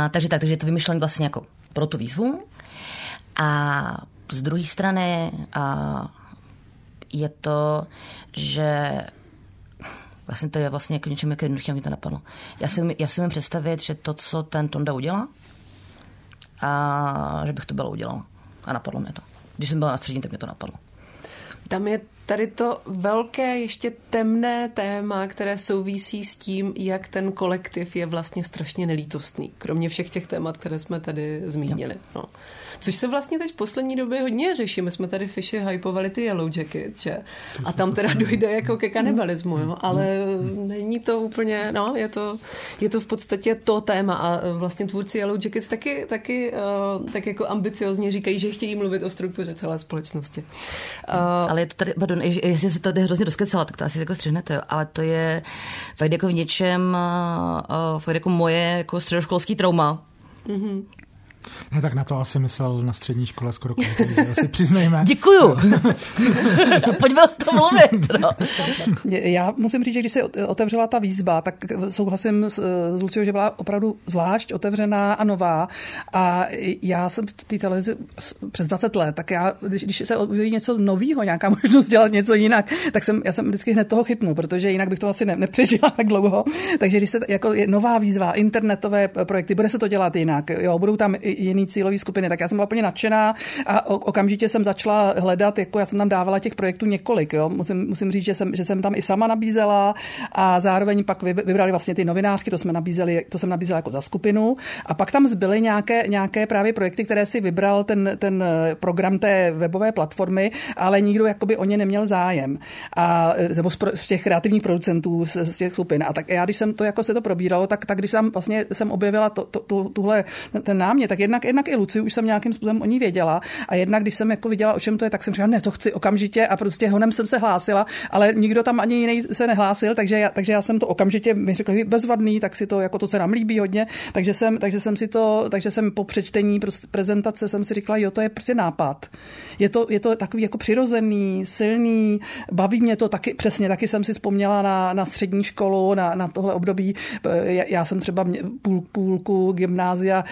Takže je to vymyšlené vlastně jako pro tu výzvu. A z druhé strany je to, že vlastně to je vlastně jako něčem jako jednoduchým, mě to napadlo. Já si umím představit, že to, co ten Tonda udělá, a že bych to byla udělala. A napadlo mě to. Když jsem byla na střední, tak mě to napadlo. Tam je tady to velké, ještě temné téma, které souvisí s tím, jak ten kolektiv je vlastně strašně nelítostný, kromě všech těch témat, které jsme tady zmínili. No. Což se vlastně teď v poslední době hodně řeší. My jsme tady Fishy hypovali ty Yellow Jackets, že? A tam teda dojde jako ke kanibalismu, jo? Ale není to úplně, no, je to v podstatě to téma. A vlastně tvůrci Yellow Jackets taky tak jako ambiciozně říkají, že chtějí mluvit o struktuře celé společnosti. Ale je to tady, pardon, jestli se tady hrozně rozkecala, tak to asi jako střihnete, jo? Ale to je fakt jako v něčem fakt jako moje jako středoškolský trauma. Mhm. Ne, tak na to asi myslel na střední škole skoro konec, asi přiznejme. Děkuju. Pojďme o tom mluvit. No. Já musím říct, že když se otevřela ta výzva, tak souhlasím s Luciou, že byla opravdu zvlášť otevřená a nová. A já jsem v té televizi přes 20 let, tak já, když se objeví něco novýho, nějaká možnost dělat něco jinak, tak já jsem vždycky hned toho chytnu, protože jinak bych to asi nepřežila tak dlouho. Takže když se jako nová výzva, internetové projekty, bude se to dělat jinak, jo, budou tam jiný cílový skupiny. Tak já jsem byla úplně nadšená a okamžitě jsem začala hledat, jako já jsem tam dávala těch projektů několik, jo. Musím říct, že jsem tam i sama nabízela a zároveň pak vybrali vlastně ty novinářky, to jsem nabízela jako za skupinu a pak tam zbyly nějaké právě projekty, které si vybral ten program té webové platformy, ale nikdo jakoby o ně neměl zájem. A nebo z těch kreativních producentů z těch skupin. A tak já, když jsem to jako se to probíralo, tak když jsem vlastně objevila tuhle ten námět, tak jednak i Luciu už jsem nějakým způsobem o ní věděla a jednak když jsem jako viděla, o čem to je, tak jsem říkala, ne, to chci okamžitě a prostě honem jsem se hlásila, ale nikdo tam ani jiný se nehlásil, takže já jsem to okamžitě mi řekla, bezvadný, tak si to jako to se nám líbí hodně, takže jsem po přečtení prostě prezentace jsem si říkala, jo, to je prostě nápad. Je to takový jako přirozený, silný, baví mě to taky, přesně taky jsem si vzpomněla na střední školu, na tohle období. Já jsem třeba půlku gymnázia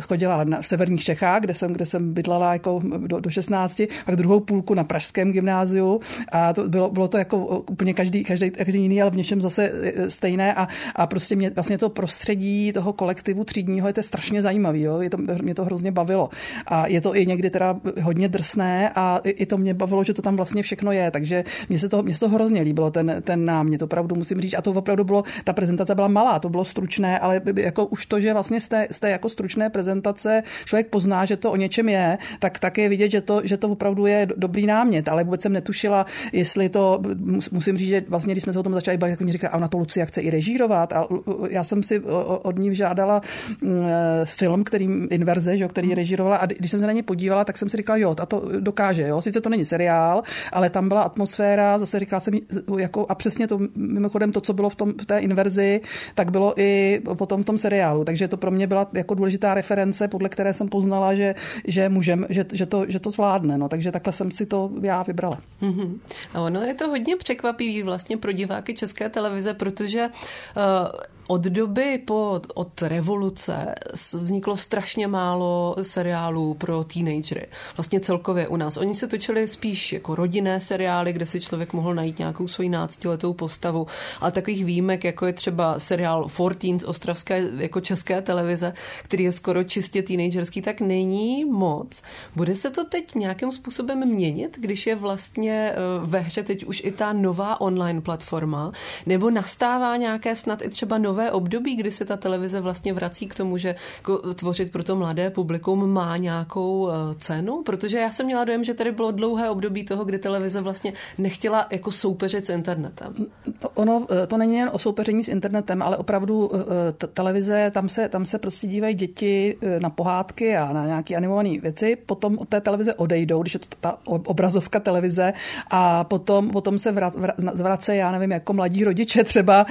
chodila v severních Čechách, kde jsem bydlela jako do 16, pak druhou půlku na pražském gymnáziu a to bylo to jako úplně každý jiný, ale v něčem zase stejné a prostě mě vlastně to prostředí toho kolektivu třídního je to strašně zajímavý, jo? Mě to hrozně bavilo a je to i někdy teda hodně drsné a i to mě bavilo, že to tam vlastně všechno je, takže mně se to hrozně líbilo ten námět, opravdu musím říct a to opravdu bylo, ta prezentace byla malá, to bylo stručné, ale jako už to, že vlastně z té jako stručné prezentace člověk pozná, že to o něčem je, tak je vidět, že to opravdu je dobrý námět, ale vůbec jsem netušila, jestli to, musím říct, že vlastně, když jsme se o tom začali bavit, tak oni říkali, a na to Lucie chce i režírovat a já jsem si od ní žádala film, kterým Inverze, že, který režírovala a když jsem se na ně podívala, tak jsem si říkala, jo, a to dokáže, jo, sice to není seriál, ale tam byla atmosféra, zase říkala jsem jako, a přesně to, mimochodem to, co bylo v té Inverzi, tak bylo i potom v tom seriálu, takže to pro mě byla jako důležitá reference, podle které jsem poznala, že to zvládne, no, takže takhle jsem si to já vybrala. Mm-hmm. No, je to hodně překvapivý vlastně pro diváky České televize, protože od doby od revoluce vzniklo strašně málo seriálů pro teenagery. Vlastně celkově u nás. Oni se točili spíš jako rodinné seriály, kde si člověk mohl najít nějakou svoji 12letou postavu. A takových výjimek, jako je třeba seriál 14 z ostravské jako České televize, který je skoro čistě teenagerský, tak není moc. Bude se to teď nějakým způsobem měnit, když je vlastně ve hře teď už i ta nová online platforma, nebo nastává nějaké snad i třeba nové období, kdy se ta televize vlastně vrací k tomu, že jako tvořit pro to mladé publikum má nějakou cenu, protože já jsem měla dojem, že tady bylo dlouhé období toho, kdy televize vlastně nechtěla jako soupeřit s internetem. Ono to není jen o soupeření s internetem, ale opravdu televize, tam se prostě dívají děti na pohádky a na nějaké animované věci, potom od té televize odejdou, když je to ta obrazovka televize a potom se zvrace, já nevím, jako mladí rodiče třeba,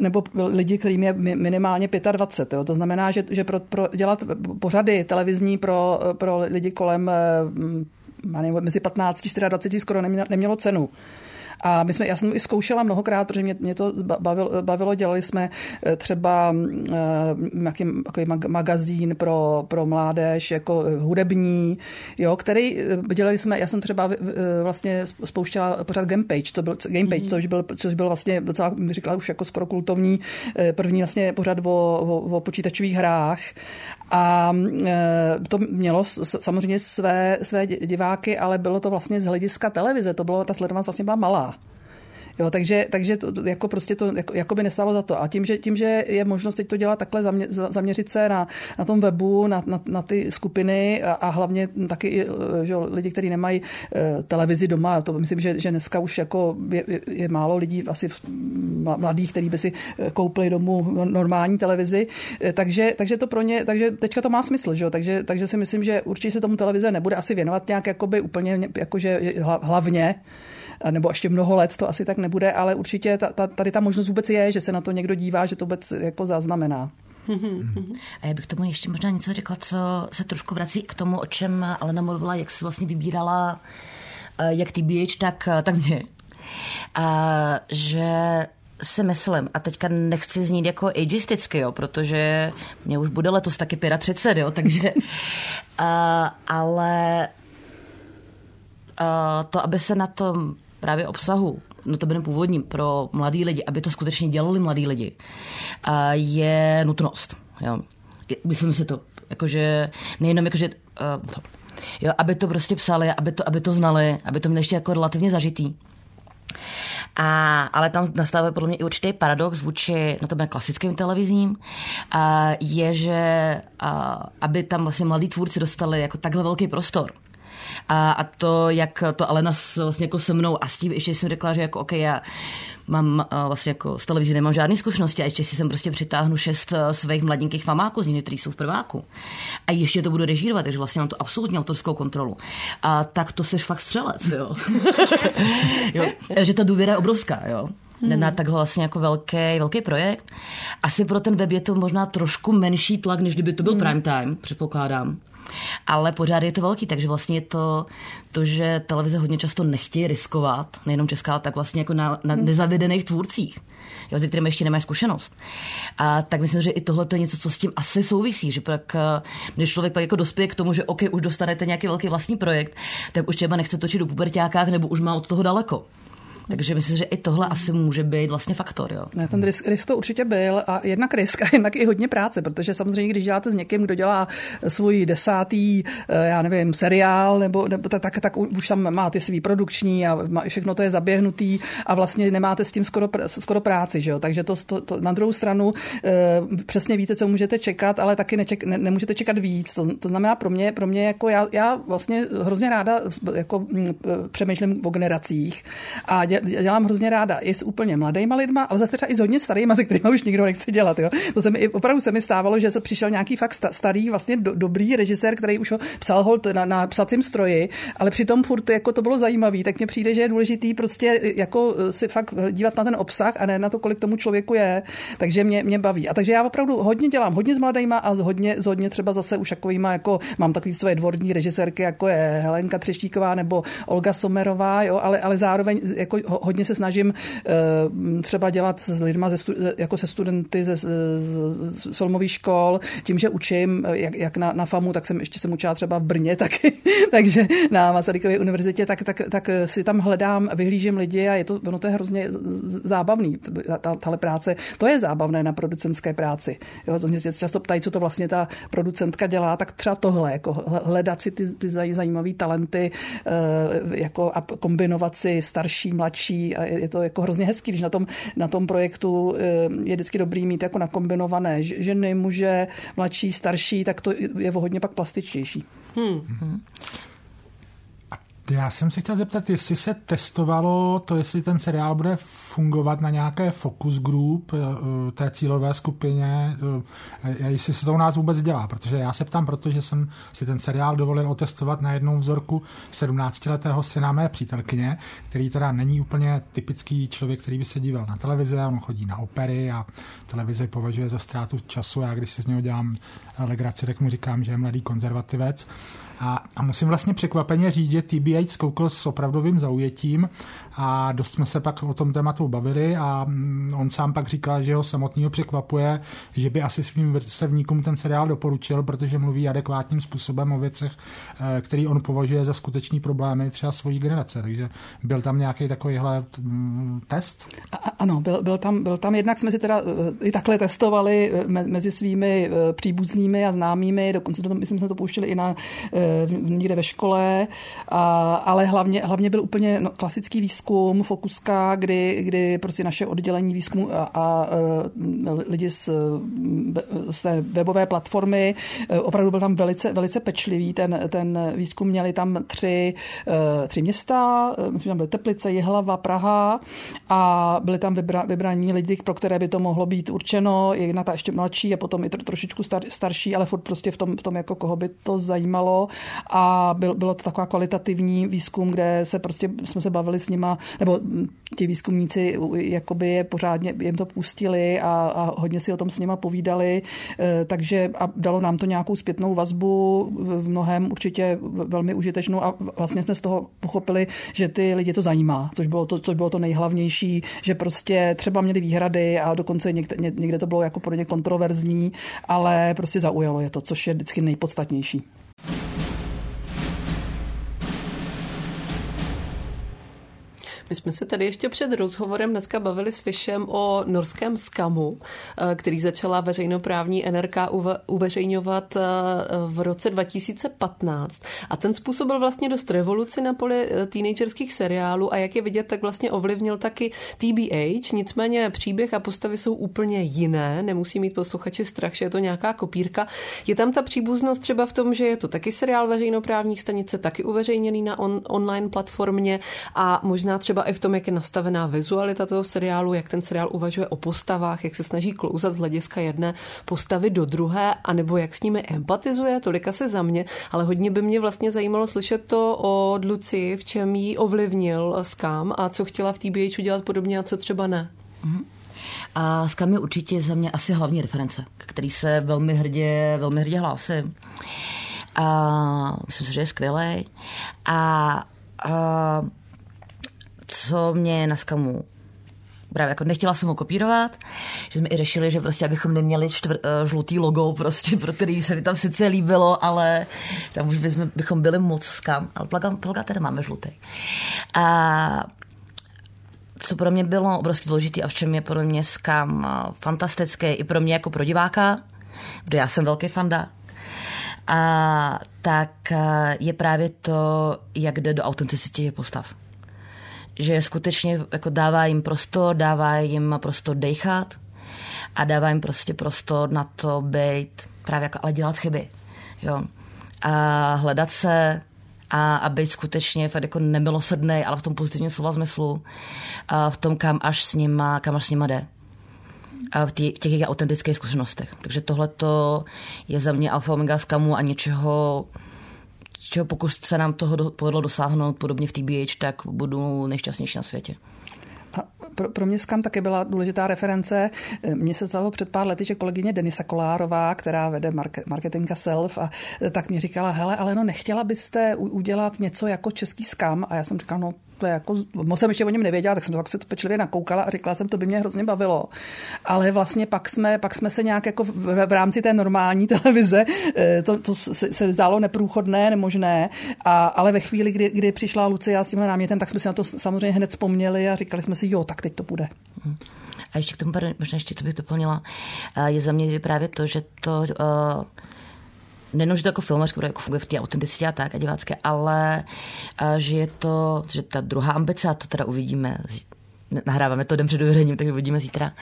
nebo lidi, kterým je minimálně 25. Jo. To znamená, že pro dělat pořady televizní pro lidi kolem mezi 15 a 24 skoro nemělo cenu. A já jsem i zkoušela mnohokrát, protože mě to bavilo, dělali jsme třeba nějaký magazín pro mládež, jako hudební, jo, který dělali jsme, já jsem třeba vlastně spouštěla pořád Gamepage, což byl vlastně docela, říkala už jako skoro kultovní, první vlastně pořád o počítačových hrách. A to mělo samozřejmě své diváky, ale bylo to vlastně z hlediska televize, ta sledovanost vlastně byla malá. Jo, takže to, jako prostě to jako by nestalo za to. A tím, že je možnost teď to dělat takhle, zaměřit se na tom webu, na ty skupiny a hlavně taky, že lidi, kteří nemají televizi doma, to myslím, že dneska už jako je málo lidí, asi mladých, kteří by si koupili domů normální televizi. Takže to pro ně, takže teďka to má smysl, že jo? Takže si myslím, že určitě se tomu televize nebude asi věnovat nějak jakoby úplně jakože hlavně, nebo ještě mnoho let to asi tak nebude, ale určitě tady ta možnost vůbec je, že se na to někdo dívá, že to vůbec jako zaznamená. A já bych tomu ještě možná něco řekla, co se trošku vrací k tomu, o čem Alena mluvila, jak si vlastně vybírala jak TBH, tak mě. A že si myslím, a teďka nechci znít jako ageisticky, jo, protože mě už bude letos taky 35, jo, takže ale to, aby se na tom právě obsahu, no to bude původním pro mladý lidi, aby to skutečně dělali mladí lidi, je nutnost. Jo. Myslím si to, jakože nejenom jakože jo, aby to prostě psali, aby to znali, aby to měli ještě jako relativně zažitý. Ale tam nastává podle mě i určitý paradox vůči no to klasickým televizním, je, že aby tam vlastně mladí tvůrci dostali jako takhle velký prostor. A to, jak to Alena vlastně jako se mnou a s tím ještě jsem řekla, že jako OK, já mám vlastně jako z televizi nemám žádné zkušenosti a ještě si sem prostě přitáhnu 6 svých mladinkých famáků z nich, kteří jsou v prváku. A ještě to budu režírovat, takže vlastně mám tu absolutně autorskou kontrolu. A tak to jsi fakt střelec, jo. Jo. Že ta důvěra je obrovská, jo. Na takhle vlastně jako velký projekt. Asi pro ten web je to možná trošku menší tlak, než kdyby to byl prime time, předpokládám. Ale pořád je to velký, takže vlastně je to, že televize hodně často nechtějí riskovat, nejenom česká, tak vlastně jako na nezavedených tvůrcích, jo, se kterým ještě nemáš zkušenost. A tak myslím, že i tohle to je něco, co s tím asi souvisí, že pak, když člověk pak jako dospěje k tomu, že OK, už dostanete nějaký velký vlastní projekt, tak už třeba nechce točit do puberťákách nebo už má od toho daleko. Takže myslím, že i tohle asi může být vlastně faktor, jo. Ne, ten risk to určitě byl a jednak risk a jednak i hodně práce, protože samozřejmě, když děláte s někým, kdo dělá svůj 10. já nevím, seriál, nebo tak už tam má ty svý produkční a všechno to je zaběhnutý a vlastně nemáte s tím skoro práci, že jo. Takže to na druhou stranu přesně víte, co můžete čekat, ale taky nemůžete čekat víc. To znamená pro mě jako já vlastně hrozně ráda jako přemýšlím o generacích a dělám hrozně ráda i s úplně mladejma lidma, ale zase třeba i s hodně starýma, se kterýma už nikdo nechce dělat. Jo. To opravdu se mi stávalo, že se přišel nějaký fakt starý, vlastně dobrý režisér, který už ho psal holt na psacím stroji, ale přitom furt jako to bylo zajímavý, tak mně přijde, že je důležitý prostě jako si fakt dívat na ten obsah a ne na to, kolik tomu člověku je. Takže mě baví. A takže já opravdu hodně dělám, hodně s mladejma a hodně třeba zase už takovýma, jako mám takový své dvorní režisérky, jako je Helenka Třeštíková nebo Olga Sommerová, jo, ale zároveň jako hodně se snažím třeba dělat s lidma, jako se studenty z filmových škol, tím, že učím, jak na FAMU, tak jsem učila třeba v Brně taky, takže na Masarykově univerzitě, tak si tam hledám, vyhlížím lidi a ono to je hrozně zábavný, tahle práce, to je zábavné na producentské práci. Jo, to mě často ptají, co to vlastně ta producentka dělá, tak třeba tohle, jako hledat si ty zajímavé talenty jako a kombinovat si starší, mladší a je to jako hrozně hezký, když na tom projektu je vždycky dobrý mít jako nakombinované ženy, muže, mladší, starší, tak to je hodně pak plastičtější. Já jsem se chtěl zeptat, jestli se testovalo to, jestli ten seriál bude fungovat na nějaké focus group té cílové skupině, jestli se to u nás vůbec dělá, protože já se ptám, protože jsem si ten seriál dovolil otestovat na jednom vzorku 17-letého syna mé přítelkyně, který teda není úplně typický člověk, který by se díval na televize, on chodí na opery a televize považuje za ztrátu času, já když se z něho dělám legraci, tak mu říkám, že je mladý konzervativec. A musím vlastně překvapeně říct, že TBH zkoukl s opravdovým zaujetím a dost jsme se pak o tom tématu bavili a on sám pak říkal, že ho samotného překvapuje, že by asi svým vrstevníkům ten seriál doporučil, protože mluví adekvátním způsobem o věcech, který on považuje za skutečný problémy třeba svojí generace. Takže byl tam nějaký takovýhle test? Ano, byl tam, jednak jsme si teda i takhle testovali mezi svými příbuznými a známými, dokonce myslím, jsme to pouštěli i na někde ve škole, ale hlavně byl úplně klasický výzkum, fokuska, kdy prostě naše oddělení výzkumu a lidi z webové platformy, opravdu byl tam velice, velice pečlivý, ten výzkum měli tam tři města, myslím, že tam byly Teplice, Jihlava, Praha a byli tam vybraní lidi, pro které by to mohlo být určeno, jedna ta ještě mladší a potom i trošičku starší, ale furt prostě v tom jako koho by to zajímalo. A bylo to taková kvalitativní výzkum, kde se prostě jsme se bavili s nima, nebo ti výzkumníci jakoby pořádně jim to pustili a hodně si o tom s nima povídali, takže a dalo nám to nějakou zpětnou vazbu, v mnohem určitě velmi užitečnou a vlastně jsme z toho pochopili, že ty lidi to zajímá, což bylo to nejhlavnější, že prostě třeba měli výhrady a dokonce někde to bylo jako pro ně kontroverzní, ale prostě zaujalo je to, což je vždycky nejpodstatnější. My jsme se tady ještě před rozhovorem dneska bavili s Fishem o norském Skamu, který začala veřejnoprávní NRK uveřejňovat v roce 2015. A ten způsobil vlastně dost revoluci na poli teenagerských seriálů a jak je vidět, tak vlastně ovlivnil taky TBH, nicméně příběh a postavy jsou úplně jiné, nemusí mít posluchači strach, že je to nějaká kopírka. Je tam ta příbuznost třeba v tom, že je to taky seriál veřejnoprávních stanice, taky uveřejněný na online platformě a možná třeba i v tom, jak je nastavená vizualita toho seriálu, jak ten seriál uvažuje o postavách, jak se snaží klouzat z hlediska jedné postavy do druhé, anebo jak s nimi empatizuje, tolik asi za mě, ale hodně by mě vlastně zajímalo slyšet to od Lucie, v čem jí ovlivnil Skam a co chtěla v TBH udělat podobně a co třeba ne. Mm-hmm. A Skam je určitě za mě asi hlavní reference, který se velmi hrdě hlásím. A myslím si, že je skvělej. A co mě na Skamu právě jako nechtěla jsem ho kopírovat, že jsme i řešili, že prostě abychom neměli žlutý logo prostě, pro který se mi tam sice líbilo, ale tam už bychom byli moc Skam, ale plakát teda máme žlutý. A co pro mě bylo obrovský důležitý a v čem je pro mě Skam fantastické i pro mě jako pro diváka, protože já jsem velký fanda, a tak je právě to, jak jde do autenticity postav. Že skutečně jako dává jim prostor dejchat a dává jim prostě prostor na to být právě jako ale dělat chyby. Jo. A hledat se a být skutečně fakt jako nemilosrdnej, ale v tom pozitivním slova smyslu, v tom, kam až s nima jde. A v těch jejich autentických zkušenostech. Takže tohleto je za mě alfa omega Skamu a něčeho, čeho pokud se nám toho povedlo dosáhnout podobně v TBH, tak budu nejšťastnější na světě. A pro mě Skam taky byla důležitá reference. Mně se stalo před pár lety, že kolegyně Denisa Kolárová, která vede marketing a self, a tak mi říkala, hele, ale no nechtěla byste udělat něco jako český Skam? A já jsem říkala, no to je jako, moc jsem ještě o něm nevěděla, tak jsem to pak se to pečlivě nakoukala a říkala jsem, to by mě hrozně bavilo. Ale vlastně pak jsme se nějak jako v rámci té normální televize, to se zdálo neprůchodné, nemožné, ale ve chvíli, kdy přišla Lucie s tímhle námětem, tak jsme si na to samozřejmě hned vzpomněli a říkali jsme si, jo, tak teď to bude. A ještě k tomu, možná ještě to bych doplnila, je za mě právě to, že to nejenom, že to jako filmař, který jako funguje v té autenticitě a tak a divácké, ale že je to, že ta druhá ambice, a to teda uvidíme, nahráváme to den před uvedením, takže uvidíme zítra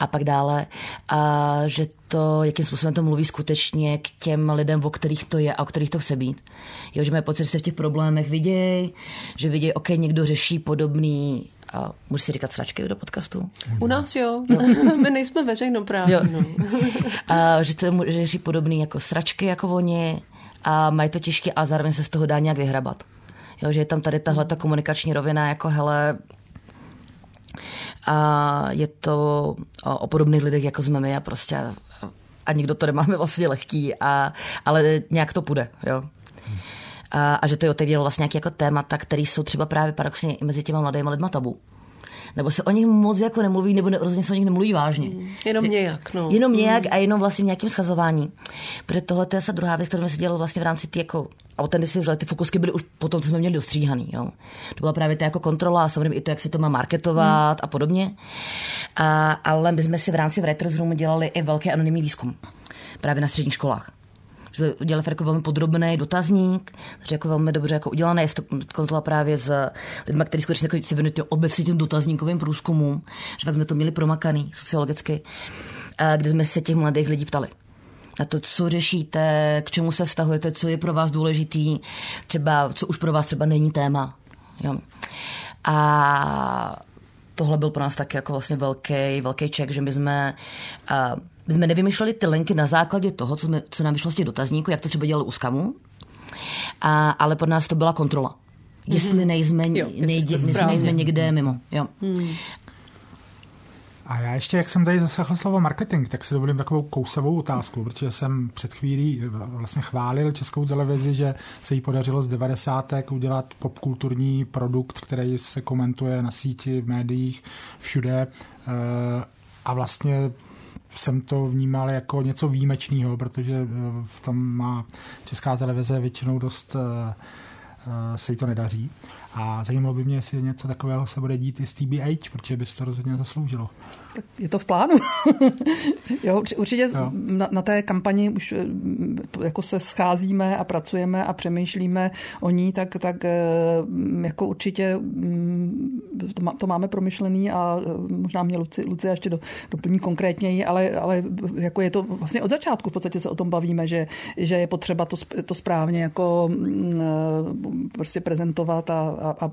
a pak dále, a že to, jakým způsobem to mluví skutečně k těm lidem, o kterých to je a o kterých to chce být. Jo, že mají pocit, že se v těch problémech vidějí, že vidějí, ok, někdo řeší podobný. A můžu si říkat sračky do podcastu? U nás jo. My nejsme veřejnoprávní. No. Že řeší podobný jako sračky, jako oni, a mají to těžké a zároveň se z toho dá nějak vyhrabat. Jo, že je tam tady tahle ta komunikační rovina, jako hele, a je to o podobných lidech, jako jsme my a prostě a nikdo to nemáme vlastně lehký, ale nějak to půjde, jo. A že to je otevíralo vlastně nějaké jako témata, které jsou třeba právě paradoxně i mezi těma mladými lidma tabu. Nebo se o nich moc jako nemluví, nebo rozhodně se o nich nemluví vážně. Jenom nějak a jenom vlastně nějakým schazování. Protože tohle je se druhá věc, kterou se dělalo vlastně v rámci ty jako autentici, ty fokusky byly už potom, co jsme měli dostříhaný. Jo. To byla právě ta jako kontrola a samozřejmě i to, jak se to má marketovat a podobně. Ale my jsme si v rámci Writers Roomu dělali i velký anonymní výzkum. Právě na středních školách. Že udělali jako velmi podrobný dotazník, takže jako velmi dobře jako udělané. Já jsem to konzultovala právě s lidmi, kteří skutečně jako se věnují obecně těm dotazníkovým průzkumům, že fakt jsme to měli promakaný sociologicky, kde jsme se těch mladých lidí ptali na to, co řešíte, k čemu se vztahujete, co je pro vás důležitý, třeba co už pro vás třeba není téma. Jo. A tohle byl pro nás taky jako vlastně velký check, že my jsme nevymýšleli ty linky na základě toho, co nám vyšlo z těch dotazníků, jak to třeba dělali u Skamu, ale pro nás to byla kontrola. Jestli nejsme někde mimo. Jo. Hmm. A já ještě, jak jsem tady zaslechl slovo marketing, tak si dovolím takovou kousavou otázku, protože jsem před chvílí vlastně chválil Českou televizi, že se jí podařilo z 90. udělat popkulturní produkt, který se komentuje na síti, v médiích, všude a vlastně jsem to vnímal jako něco výjimečného, protože v tom má Česká televize většinou dost se jí to nedaří. A zajímalo by mě, jestli něco takového se bude dít i s TBH, protože by se to rozhodně zasloužilo. Tak je to v plánu. Jo, určitě jo. Na té kampani už jako se scházíme a pracujeme a přemýšlíme o ní, tak jako určitě to máme promyšlený a možná mě Lucie ještě doplní konkrétněji, ale jako je to vlastně od začátku v podstatě se o tom bavíme, že je potřeba to správně jako prostě prezentovat a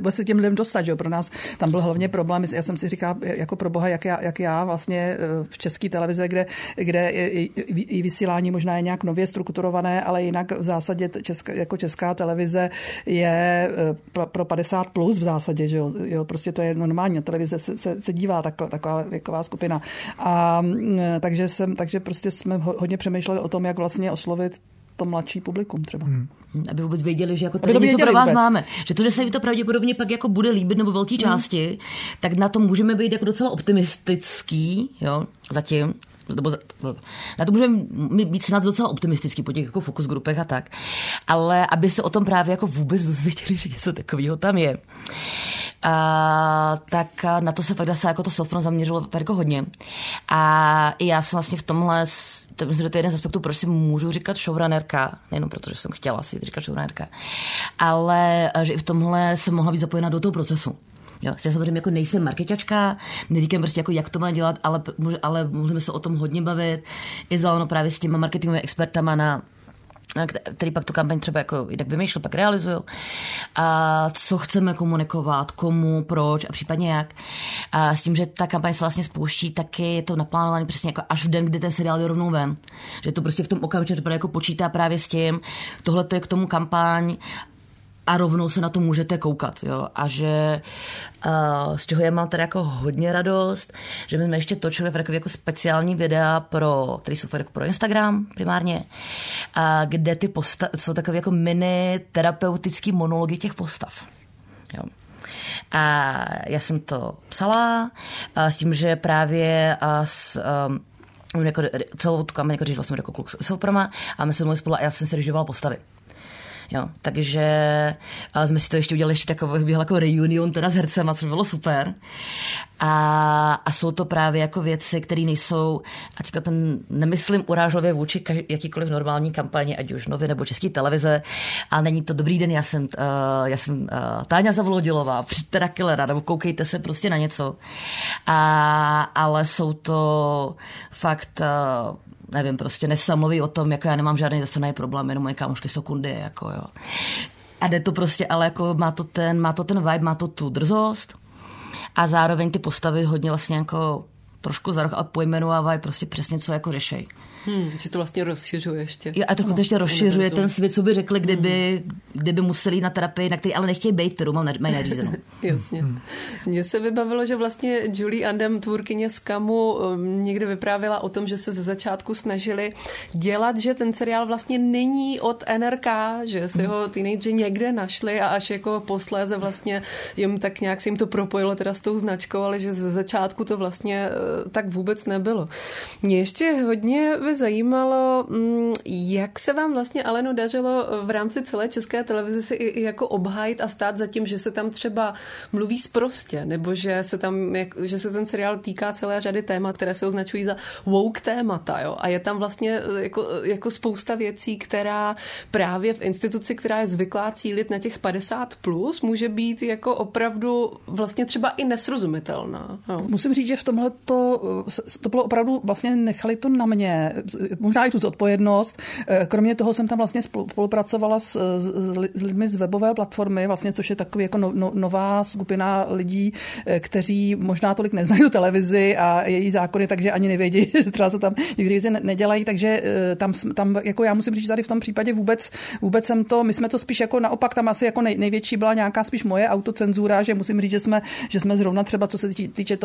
bude se těm lidem dostat, že jo? Pro nás tam byl hlavně problém, já jsem si říkala, jako pro boha, jak já vlastně v České televize, kde i vysílání možná je nějak nově strukturované, ale jinak v zásadě jako Česká televize je pro 50 plus v zásadě, že jo? Prostě to je normálně, televize se dívá taková věková skupina. A takže prostě jsme hodně přemýšleli o tom, jak vlastně oslovit to mladší publikum třeba. Aby vůbec věděli, že jako tady něco pro vás máme. Že to, že se jim to pravděpodobně pak jako bude líbit nebo velké části, tak na to můžeme být jako docela optimistický, jo, zatím. Na to můžeme být snad docela optimistický po těch jako focus grupech a tak. Ale aby se o tom právě jako vůbec dozvěděli, že něco takového tam je. Tak na to se fakt se jako to self-promo zaměřilo jako hodně. A i já jsem vlastně v tomhle to je jeden z aspektů, proč si můžu říkat showrunnerka, nejenom protože jsem chtěla si říkat showrunnerka, ale že i v tomhle jsem mohla být zapojena do toho procesu. Jo, já samozřejmě jako nejsem marketačka, neříkám prostě jako jak to má dělat, ale můžeme se o tom hodně bavit. I záleno právě s těma marketingovými expertama který pak tu kampaň třeba jako jinak vymýšlel, pak realizuju. A co chceme komunikovat, komu, proč a případně jak. A s tím, že ta kampaň se vlastně spouští, taky je to naplánované přesně jako až v den, kdy ten seriál je rovnou ven. Že to prostě v tom okamžiku jako počítá právě s tím, tohle to je k tomu kampaň a rovnou se na to můžete koukat. Jo? A že z čeho já mám tady jako hodně radost, že my jsme ještě točili takové jako speciální videa, které jsou fakt pro Instagram primárně, kde ty jsou takové jako mini terapeutické monology těch postav. Jo. A já jsem to psala s tím, že právě jako celou tu kampaň jako řížila jsem jako kluk s Elprama a my jsme mluvili spolu a já jsem si režírovala postavy. Jo, takže jsme si to ještě udělali takový jako reunion teda s hercema, což bylo super. A jsou to právě jako věci, které nejsou, a teďka to nemyslím urážlivě vůči jakýkoliv normální kampani, ať už Novin nebo České televize, ale není to dobrý den, já jsem Táňa Zabloudilová, přítera Killera, nebo koukejte se prostě na něco. Ale jsou to fakt... nevím, prostě nesamluví o tom, jako já nemám žádný zastraný problém, jenom moje kámošky jsou kundy, jako jo. A jde to prostě, ale jako má to ten vibe, má to tu drzost a zároveň ty postavy hodně vlastně jako trošku za roh, ale pojmenovávají prostě přesně, co jako řešej. Že to vlastně rozšiřuje ještě. Jo, a trochu to ještě rozšiřuje ten svět, co by řekli, kdyby museli jít na terapii, na který ale nechtějí být, kterou mají nařízenou. Jasně. Mně se vybavilo, že vlastně Julie Andem, tvůrkyně Skamu, někde vyprávěla o tom, že se ze začátku snažili dělat, že ten seriál vlastně není od NRK, že si ho teenageři někde našli a až jako posléze vlastně jim tak nějak se jim to propojilo teda s tou značkou, ale že ze začátku to vlastně tak vůbec nebylo. Mě ještě hodně zajímalo, jak se vám vlastně, Aleno, dařilo v rámci celé České televize si i jako obhájit a stát za tím, že se tam třeba mluví sprostě, nebo že se ten seriál týká celé řady témat, které se označují za woke témata, jo? A je tam vlastně jako spousta věcí, která právě v instituci, která je zvyklá cílit na těch 50 plus, může být jako opravdu vlastně třeba i nesrozumitelná. Jo? Musím říct, že v tomhle to bylo opravdu, vlastně nechali to na mě, možná i tu zodpovědnost. Kromě toho jsem tam vlastně spolupracovala s lidmi z webové platformy, vlastně, což je takový jako nová skupina lidí, kteří možná tolik neznají televizi a její zákony, takže ani nevědí, že třeba se tam nikdy se nedělají, takže tam jako já musím říct, že tady v tom případě vůbec jsem to, my jsme to spíš jako naopak, tam asi jako největší byla nějaká spíš moje autocenzura, že musím říct, že jsme zrovna třeba co se týče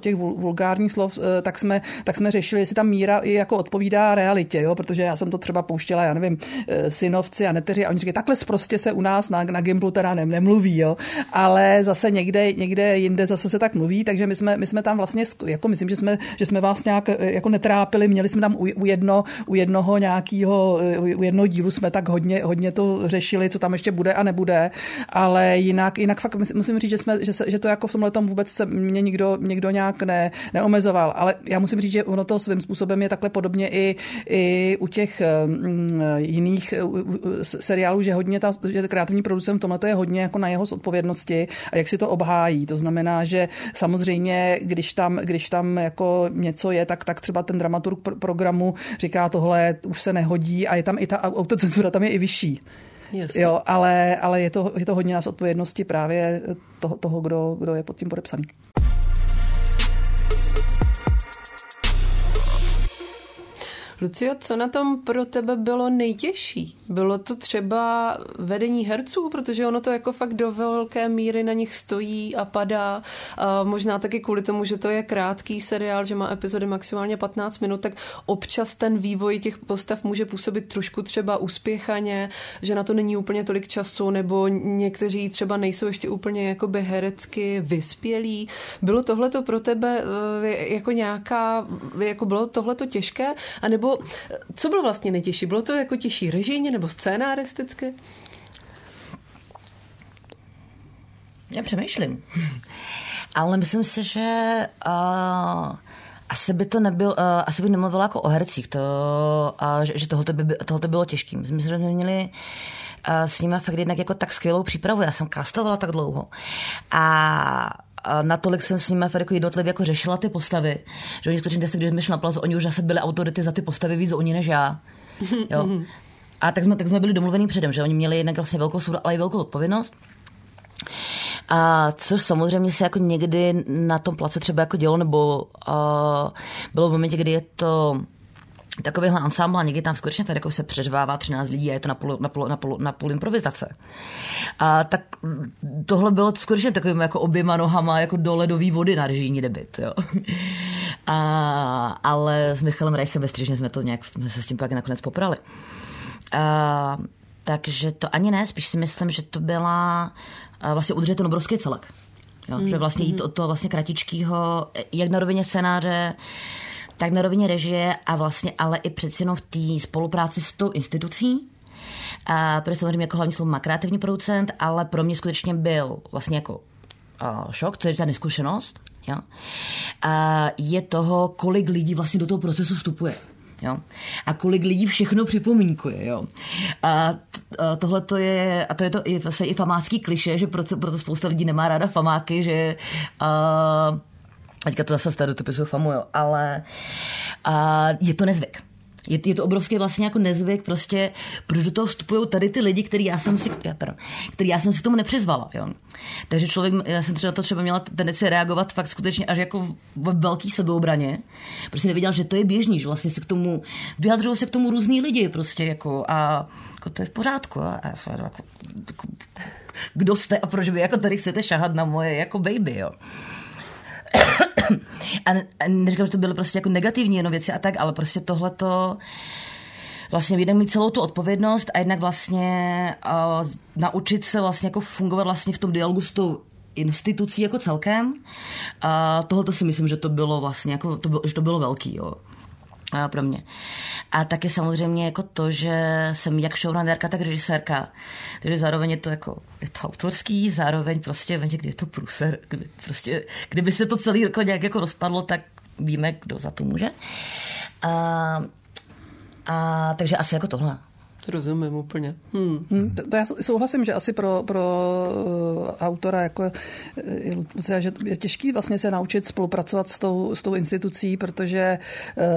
těch vulgárních slov, tak jsme řešili, jestli tam míra je jako odpovídá realitě, jo? Protože já jsem to třeba pouštěla, já nevím, synovci a neteři a oni říkají, takhle prostě se u nás na Gimplu teda nemluví, jo? Ale zase někde jinde zase se tak mluví, takže my jsme tam vlastně, jako myslím, že jsme vás nějak jako netrápili, měli jsme tam u jednoho dílu jsme tak hodně to řešili, co tam ještě bude a nebude, ale jinak fakt musím říct, že to jako v tomhletom vůbec mě nikdo nějak neomezoval, ale já musím říct, že ono to svým způsobem je takhle podobně i u těch jiných seriálů, že hodně že kreativní producent v tomhle to je hodně jako na jeho odpovědnosti a jak si to obhájí. To znamená, že samozřejmě, když tam jako něco je, tak třeba ten dramaturg programu říká tohle už se nehodí a je tam i ta autocenzura tam je i vyšší. Jo, ale je to hodně nás odpovědnosti právě toho kdo je pod tím podepsaný. Lucio, co na tom pro tebe bylo nejtěžší? Bylo to třeba vedení herců, protože ono to jako fakt do velké míry na nich stojí a padá. A možná taky kvůli tomu, že to je krátký seriál, že má epizody maximálně 15 minut, tak občas ten vývoj těch postav může působit trošku třeba uspěchaně, že na to není úplně tolik času, nebo někteří třeba nejsou ještě úplně jakoby herecky vyspělí. Bylo tohleto pro tebe jako nějaká, jako bylo tohleto těžké? A nebo co bylo vlastně nejtěžší? Bylo to jako těžší režijně nebo scénaristicky? Já přemýšlím. Ale myslím si, že asi by nemluvila jako o hercích, že tohoto bylo těžké. Myslím si, že měli s nimi fakt jednak jako tak skvělou přípravu. Já jsem castovala tak dlouho a natolik jsem s nimi jako jednotlivě jako řešila ty postavy, že oni skutečně se, když myšla na plazu, oni už zase byli autority za ty postavy víc oni než já. Jo. A tak jsme byli domluvení předem, že oni měli jednak vlastně velkou svobodu, ale i velkou odpovědnost. A což samozřejmě se jako někdy na tom place třeba jako dělo, nebo bylo v momentě, kdy je to takovýhle ansámbl a někdy tam skutečně jako se přeřvává 13 lidí a je to na půl improvizace. A tak tohle bylo skutečně takovým jako oběma nohama jako do ledový vody na režijní debit. Jo. Ale s Michalem Reichem bestřižně jsme se s tím pak nakonec poprali. Takže to ani ne, spíš si myslím, že to byla vlastně udržet ten obrovský celek. Jo, že vlastně jít od toho vlastně kratičkýho, jak na rovině scénáře, tak na rovině režie a vlastně ale i přeci jenom v té spolupráci s tou institucí. Protože samozřejmě jako hlavní slovo má kreativní producent, ale pro mě skutečně byl vlastně jako šok, co je ta neskušenost. Jo? Je toho, kolik lidí vlastně do toho procesu vstupuje. Jo? A kolik lidí všechno připomínkuje. Jo? A to je i vlastně i famácký klišé, že proto spousta lidí nemá ráda famáky, že teďka to zase stereotypizuju FAMU, jo, ale je to nezvyk. Je to obrovský vlastně jako nezvyk, prostě, protože do toho vstupují tady ty lidi, který já jsem si k tomu nepřizvala. Jo. Takže člověk, já jsem třeba na to třeba měla tendenci reagovat fakt skutečně až jako v velký sebeobraně. Prostě nevěděla, že to je běžný, že vlastně se k tomu vyjadřují se k tomu různý lidi prostě jako a jako to je v pořádku. A kdo jste a proč vy jako tady chcete šahat na moje jako baby, jo. A neříkám, že to byly prostě jako negativní jenom věci a tak, ale prostě tohleto vlastně jednak mít celou tu odpovědnost a jednak vlastně naučit se vlastně jako fungovat vlastně v tom dialogu s tou institucí jako celkem. A tohleto si myslím, že to bylo vlastně jako, že to bylo velký, jo. Pro mě. A taky samozřejmě jako to, že jsem jak showrunnerka, tak režisérka. Takže zároveň je to autorský, zároveň prostě, kdy je to průser, prostě, kdyby se to celý jako nějak jako rozpadlo, tak víme, kdo za to může. Takže asi jako tohle. Rozumím úplně. To já souhlasím, že asi pro autora jako že je těžký vlastně se naučit spolupracovat s tou institucí, protože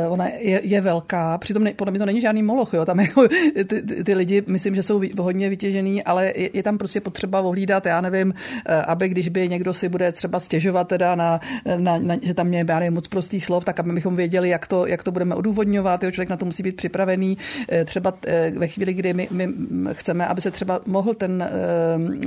ona je velká. Přitom podle mě to není žádný moloch, jo. Tam jako ty lidi, myslím, že jsou hodně vytěžený, ale je tam prostě potřeba ohlídat, já nevím, aby když by někdo si bude třeba stěžovat teda na že tam mě báli moc prostých slov, tak abychom věděli, jak to budeme odůvodňovat, jo. Člověk na to musí být připravený. Třeba chvíli, kdy my chceme, aby se třeba mohl ten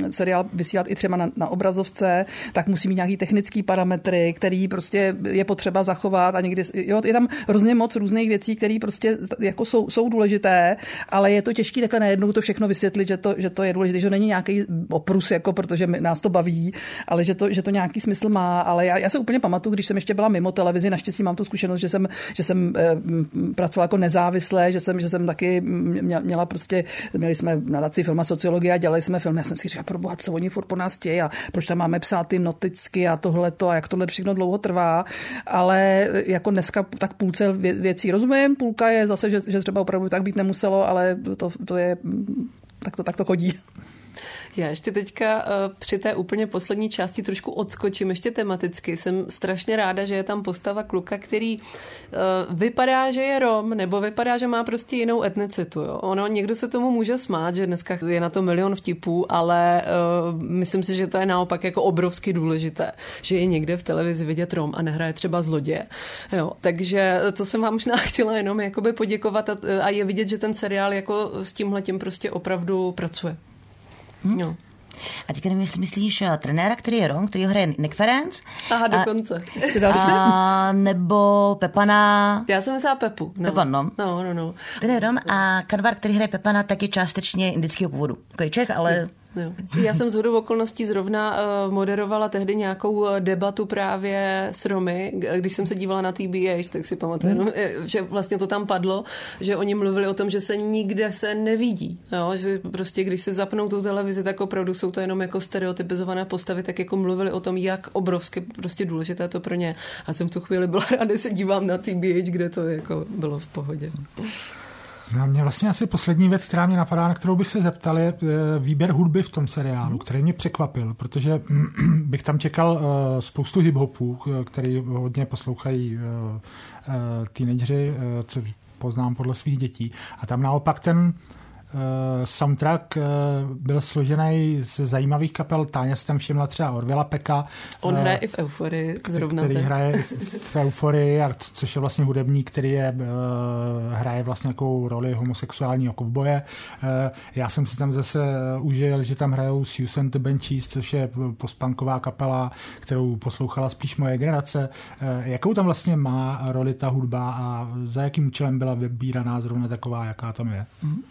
seriál vysílat i třeba na obrazovce, tak musí mít nějaký technický parametry, který prostě je potřeba zachovat a někdy, jo, je tam hrozně moc různých věcí, které prostě jako jsou důležité, ale je to těžké takhle najednou to všechno vysvětlit, že to je důležité, že to není nějaký oprus, jako protože nás to baví, ale že to nějaký smysl má, ale já se úplně pamatuju, když jsem ještě byla mimo televizi, naštěstí mám tu zkušenost, že jsem pracovala jako nezávisle, že jsem taky měla prostě, měli jsme nadaci Film a sociologie a dělali jsme film. Já jsem si říkala, proboha, co oni furt po nás tějí a proč tam máme psát ty noticky a tohleto a jak tohle všechno dlouho trvá, ale jako dneska tak půlce věcí rozumím, půlka je zase, že třeba opravdu tak být nemuselo, ale to je, tak to chodí. Já ještě teďka při té úplně poslední části trošku odskočím ještě tematicky. Jsem strašně ráda, že je tam postava kluka, který vypadá, že je Rom, nebo vypadá, že má prostě jinou etnicitu. Jo? Ono, někdo se tomu může smát, že dneska je na to milion vtipů, ale myslím si, že to je naopak jako obrovsky důležité, že je někde v televizi vidět Rom a nehraje třeba zloděje. Jo? Takže to jsem vám možná chtěla jenom jakoby poděkovat a je vidět, že ten seriál jako s tímhletím prostě opravdu pracuje. No. A teďka nevím, jestli myslíš trenéra, který je Rom, který hraje Nick Ferenc. Aha, dokonce. A nebo Pepana. Já jsem myslela Pepu. No. Pepan, no. No. Který je Rom a Kanvar, který hraje Pepana, tak je částečně indického původu. Takový Čech, ale... Jo. Já jsem shodou okolností zrovna moderovala tehdy nějakou debatu právě s Romy, když jsem se dívala na TBH, tak si pamatuju, že vlastně to tam padlo, že oni mluvili o tom, že se nikde se nevidí, jo? Že prostě když se zapnou tu televizi, tak opravdu jsou to jenom jako stereotypizované postavy, tak jako mluvili o tom, jak obrovsky prostě důležité to pro ně. A jsem v tu chvíli byla ráda, se dívám na TBH, kde to jako bylo v pohodě. Na mě vlastně asi poslední věc, která mě napadá, na kterou bych se zeptal, je výběr hudby v tom seriálu, který mě překvapil, protože bych tam čekal spoustu hiphopů, který hodně poslouchají teenageři, co poznám podle svých dětí. A tam naopak ten soundtrack byl složený z zajímavých kapel. Táně se tam všimla třeba Orvila Peka. On hraje i v Euforii zrovna. Který hraje v Euforii, což je vlastně hudebník, který hraje vlastně nějakou roli homosexuálního kovboje. Já jsem si tam zase užil, že tam hrajou Siouxsie and the Banshees, což je postpunková kapela, kterou poslouchala spíš moje generace. Jakou tam vlastně má roli ta hudba a za jakým účelem byla vybíraná zrovna taková, jaká tam je? Mm-hmm.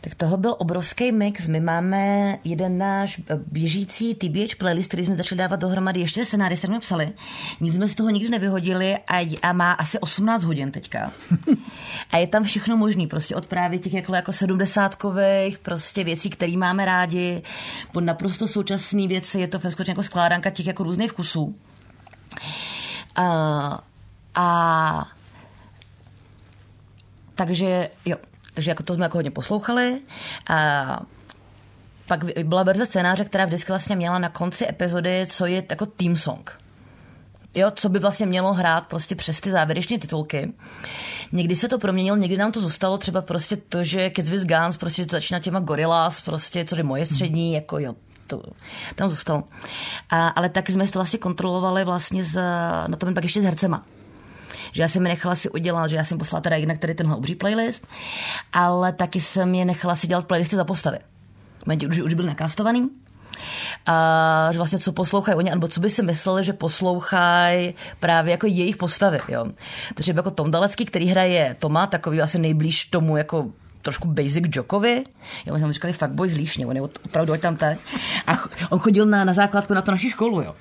Tak tohle byl obrovský mix. My máme jeden náš běžící TBH playlist, který jsme začali dávat dohromady. Ještě scénáře jsme psali. Nic jsme z toho nikdy nevyhodili a má asi 18 hodin teďka. A je tam všechno možný. Prostě od právě těch jako 70kových prostě věcí, které máme rádi. Po naprosto současné věci je to feskočně jako skládanka těch jako různých vkusů. Takže jo. Takže jako to jsme jako hodně poslouchali. A pak byla verze scénáře, která vždycky vlastně měla na konci epizody, co je jako theme song. Jo, co by vlastně mělo hrát prostě přes ty závěrečné titulky. Někdy se to proměnilo, někdy nám to zůstalo třeba prostě to, že Kids with Guns prostě začíná těma Gorillaz, prostě co je moje střední, jako jo, to tam zůstalo. Ale taky jsme to vlastně kontrolovali vlastně na tom pak ještě s hercema. Že já jsem je nechala si udělat, že já jsem poslala teda jinak tady tenhle obří playlist, ale taky jsem je nechala si dělat playlisty za postavy. Už byl nakastovaný. A že vlastně co poslouchají oni, nebo co by si mysleli, že poslouchají právě jako jejich postavy. Jo. Takže jako Tom Dalecký, který hraje Toma, takový asi nejblíž tomu jako trošku basic jokovi. Jo, my jsme říkali fuckboy z Líšně, on je opravdu ať tam tak. A on chodil na základku na to naši školu, jo.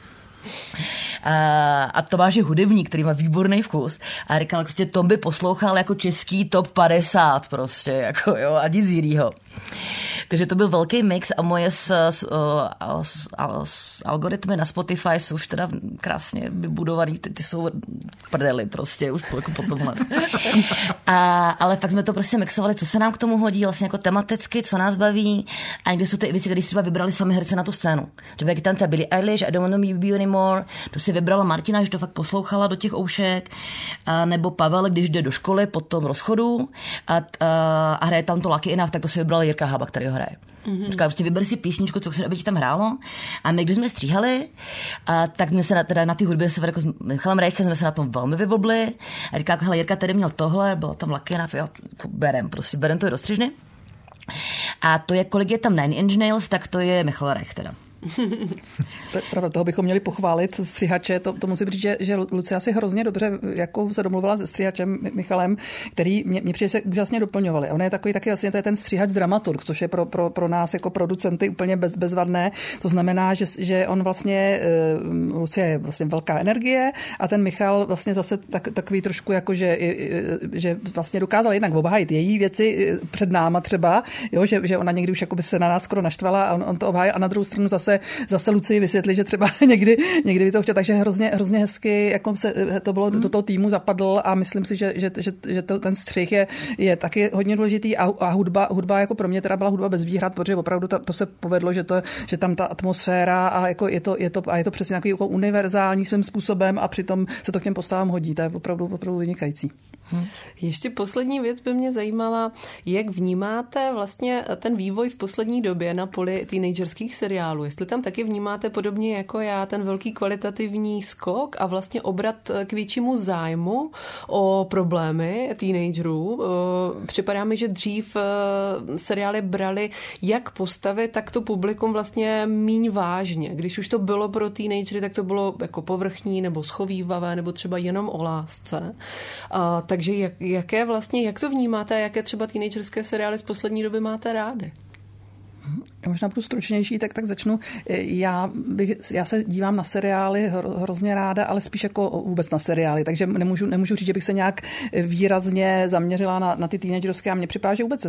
A Tomáš je hudebník, který má výborný vkus a říkal, že prostě Tom by poslouchal jako český top 50 prostě, jako jo, a nic jinýho. Takže to byl velký mix a moje algoritmy na Spotify jsou už teda krásně vybudovaný, ty jsou prdely prostě, už po tomhle. Ale fakt jsme to prostě mixovali, co se nám k tomu hodí, vlastně jako tematicky, co nás baví a někdy jsou ty věci, když třeba vybrali sami herce na tu scénu. Třeba jak tam ta Billie Eilish, I don't want to be anymore, to si vybrala Martina, že to fakt poslouchala do těch oušek, nebo Pavel, když jde do školy po tom rozchodu a hraje tam to Lucky Enough, tak to si vybral Jirka Haba, který hraje. Mm-hmm. Říkala, prostě vyber si písničku, co chceš, aby ti tam hrálo. A my, když jsme stříhali, a tak jsme se na té hudbě jako s Michalem Reichem jsme se na tom velmi vybobli. A říkala, hele, Jirka tady měl tohle, byla tam lakina, jako berem to do střižny. A to je, kolik je tam Nine Inch Nails, tak to je Michal Reich teda. To je pravda, toho bychom měli pochválit střihače, to musím říct, že Lucie si hrozně dobře jako se domluvila se střihačem Michalem, který mě přijde se úžasně doplňovali. On je takový taky vlastně, to je ten střihač dramaturg, což je pro nás jako producenty úplně bezvadné. To znamená, že on vlastně Lucie je vlastně velká energie a ten Michal vlastně zase takový trošku jako, že vlastně dokázal jednak obhájit její věci před náma třeba, jo, že ona někdy už jakoby se na nás skoro naštvala a on to obhájil a na druhou stranu zase Lucii vysvětlit, že třeba někdy by to chtěl, takže hrozně hezky jako se to bylo do toho týmu zapadl a myslím si, že to, ten střih je taky hodně důležitý a hudba jako pro mě teda byla hudba bez výhrad, protože opravdu to se povedlo, že tam ta atmosféra a jako je to přesně takový jako univerzální svým způsobem a přitom se to k těm postavám hodí, to je opravdu vynikající. Ještě poslední věc by mě zajímala, jak vnímáte vlastně ten vývoj v poslední době na poli teenagerských seriálů. Jestli tam taky vnímáte podobně jako já ten velký kvalitativní skok a vlastně obrat k většímu zájmu o problémy teenagerů. Připadá mi, že dřív seriály brali jak postavy, tak to publikum vlastně míň vážně. Když už to bylo pro teenagery, tak to bylo jako povrchní nebo schovývavé nebo třeba jenom o lásce. Takže jak to vnímáte a jaké třeba teenagerské seriály z poslední doby máte rádi? Já možná budu stručnější, tak začnu. Já se dívám na seriály hrozně ráda, ale spíš jako vůbec na seriály, takže nemůžu říct, že bych se nějak výrazně zaměřila na ty teenagerovské a mně připadá, že vůbec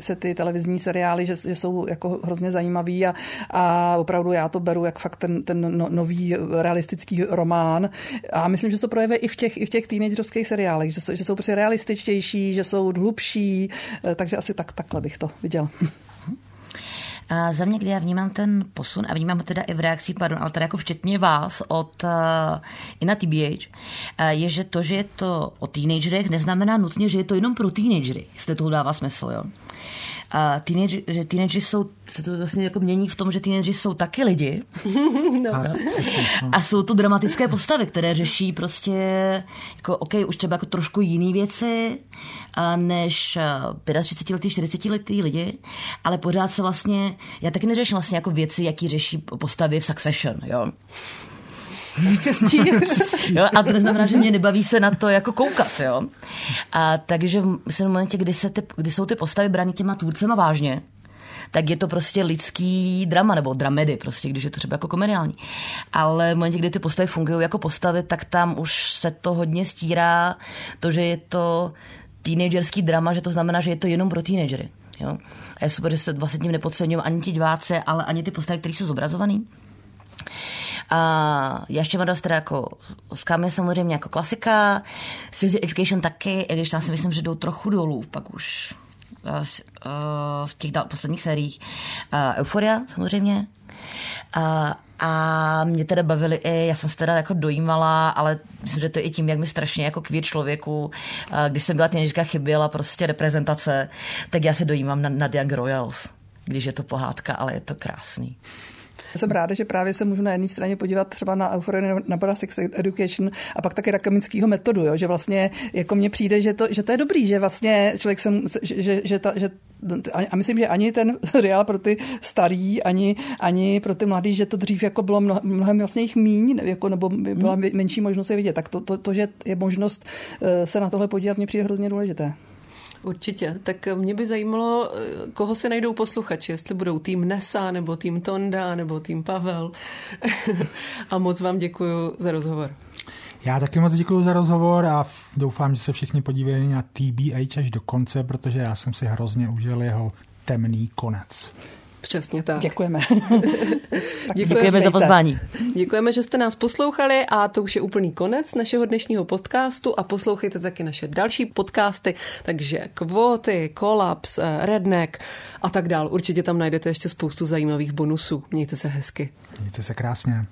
se ty televizní seriály, že jsou jako hrozně zajímavý a opravdu já to beru jak fakt ten nový realistický román a myslím, že se to projevuje i v těch teenagerovských seriálech, že jsou prostě realističtější, že jsou hlubší, takže asi takhle bych to viděla. A za mě, kdy já vnímám ten posun a vnímám ho teda i v reakci, ale teda jako včetně vás od i na TBH, je, že to, že je to o teenagerech, neznamená nutně, že je to jenom pro teenagery, jestli to dává smysl, jo. Teenageři se to vlastně jako mění v tom, že teenageři jsou taky lidi a jsou to dramatické postavy, které řeší prostě jako už třeba jako trošku jiný věci než 35-letý, 40-letý lidi, ale pořád se vlastně, já taky neřeším vlastně jako věci, jaký řeší postavy v Succession, jo. Naštěstí. Jo, a to neznamená, že mě nebaví se na to jako koukat, jo. A takže v momentě, kdy jsou ty postavy brány těma tvůrcema vážně, tak je to prostě lidský drama, nebo dramedy prostě, když je to třeba jako komediální. Ale v momentě, kdy ty postavy fungují jako postavy, tak tam už se to hodně stírá, to, že je to teenagerský drama, že to znamená, že je to jenom pro teenagery, jo. A je super, že se vlastně tím nepodceňují ani ti diváce, ale ani ty postavy, které jsou zobrazovaný. A já ještě mám dost teda jako Skam je samozřejmě jako klasika, Sex Education taky, když tam si myslím, že jdou trochu dolů, pak už v těch posledních sériích. Eufória samozřejmě. A mě teda bavily i, já jsem se teda jako dojímala, ale myslím, že to je i tím, jak mi strašně jako kvír člověku, když jsem byla teenagerka, chyběla prostě reprezentace, tak já se dojímám nad Young Royals, když je to pohádka, ale je to krásný. Jsem ráda, že právě se můžu na jedné straně podívat třeba na Euphorii nebo na Sex Education a pak taky na Kamickýho metodu, jo? Že vlastně jako mně přijde, že to je dobrý, že vlastně člověk a myslím, že ani ten seriál pro ty starý, ani pro ty mladý, že to dřív jako bylo mnohem vlastně jich míň, jako, nebo byla menší možnost je vidět. Tak to, že je možnost se na tohle podívat, mně přijde hrozně důležité. Určitě. Tak mě by zajímalo, koho se najdou posluchači, jestli budou tým Nesa, nebo tým Tonda, nebo tým Pavel. A moc vám děkuju za rozhovor. Já taky moc děkuju za rozhovor a doufám, že se všichni podívají na TBH až do konce, protože já jsem si hrozně užil jeho temný konec. Přesně tak. Děkujeme. Děkujeme za pozvání. Děkujeme, že jste nás poslouchali a to už je úplný konec našeho dnešního podcastu a poslouchejte taky naše další podcasty, takže Kvóty, Kolaps, Redneck a tak dál. Určitě tam najdete ještě spoustu zajímavých bonusů. Mějte se hezky. Mějte se krásně.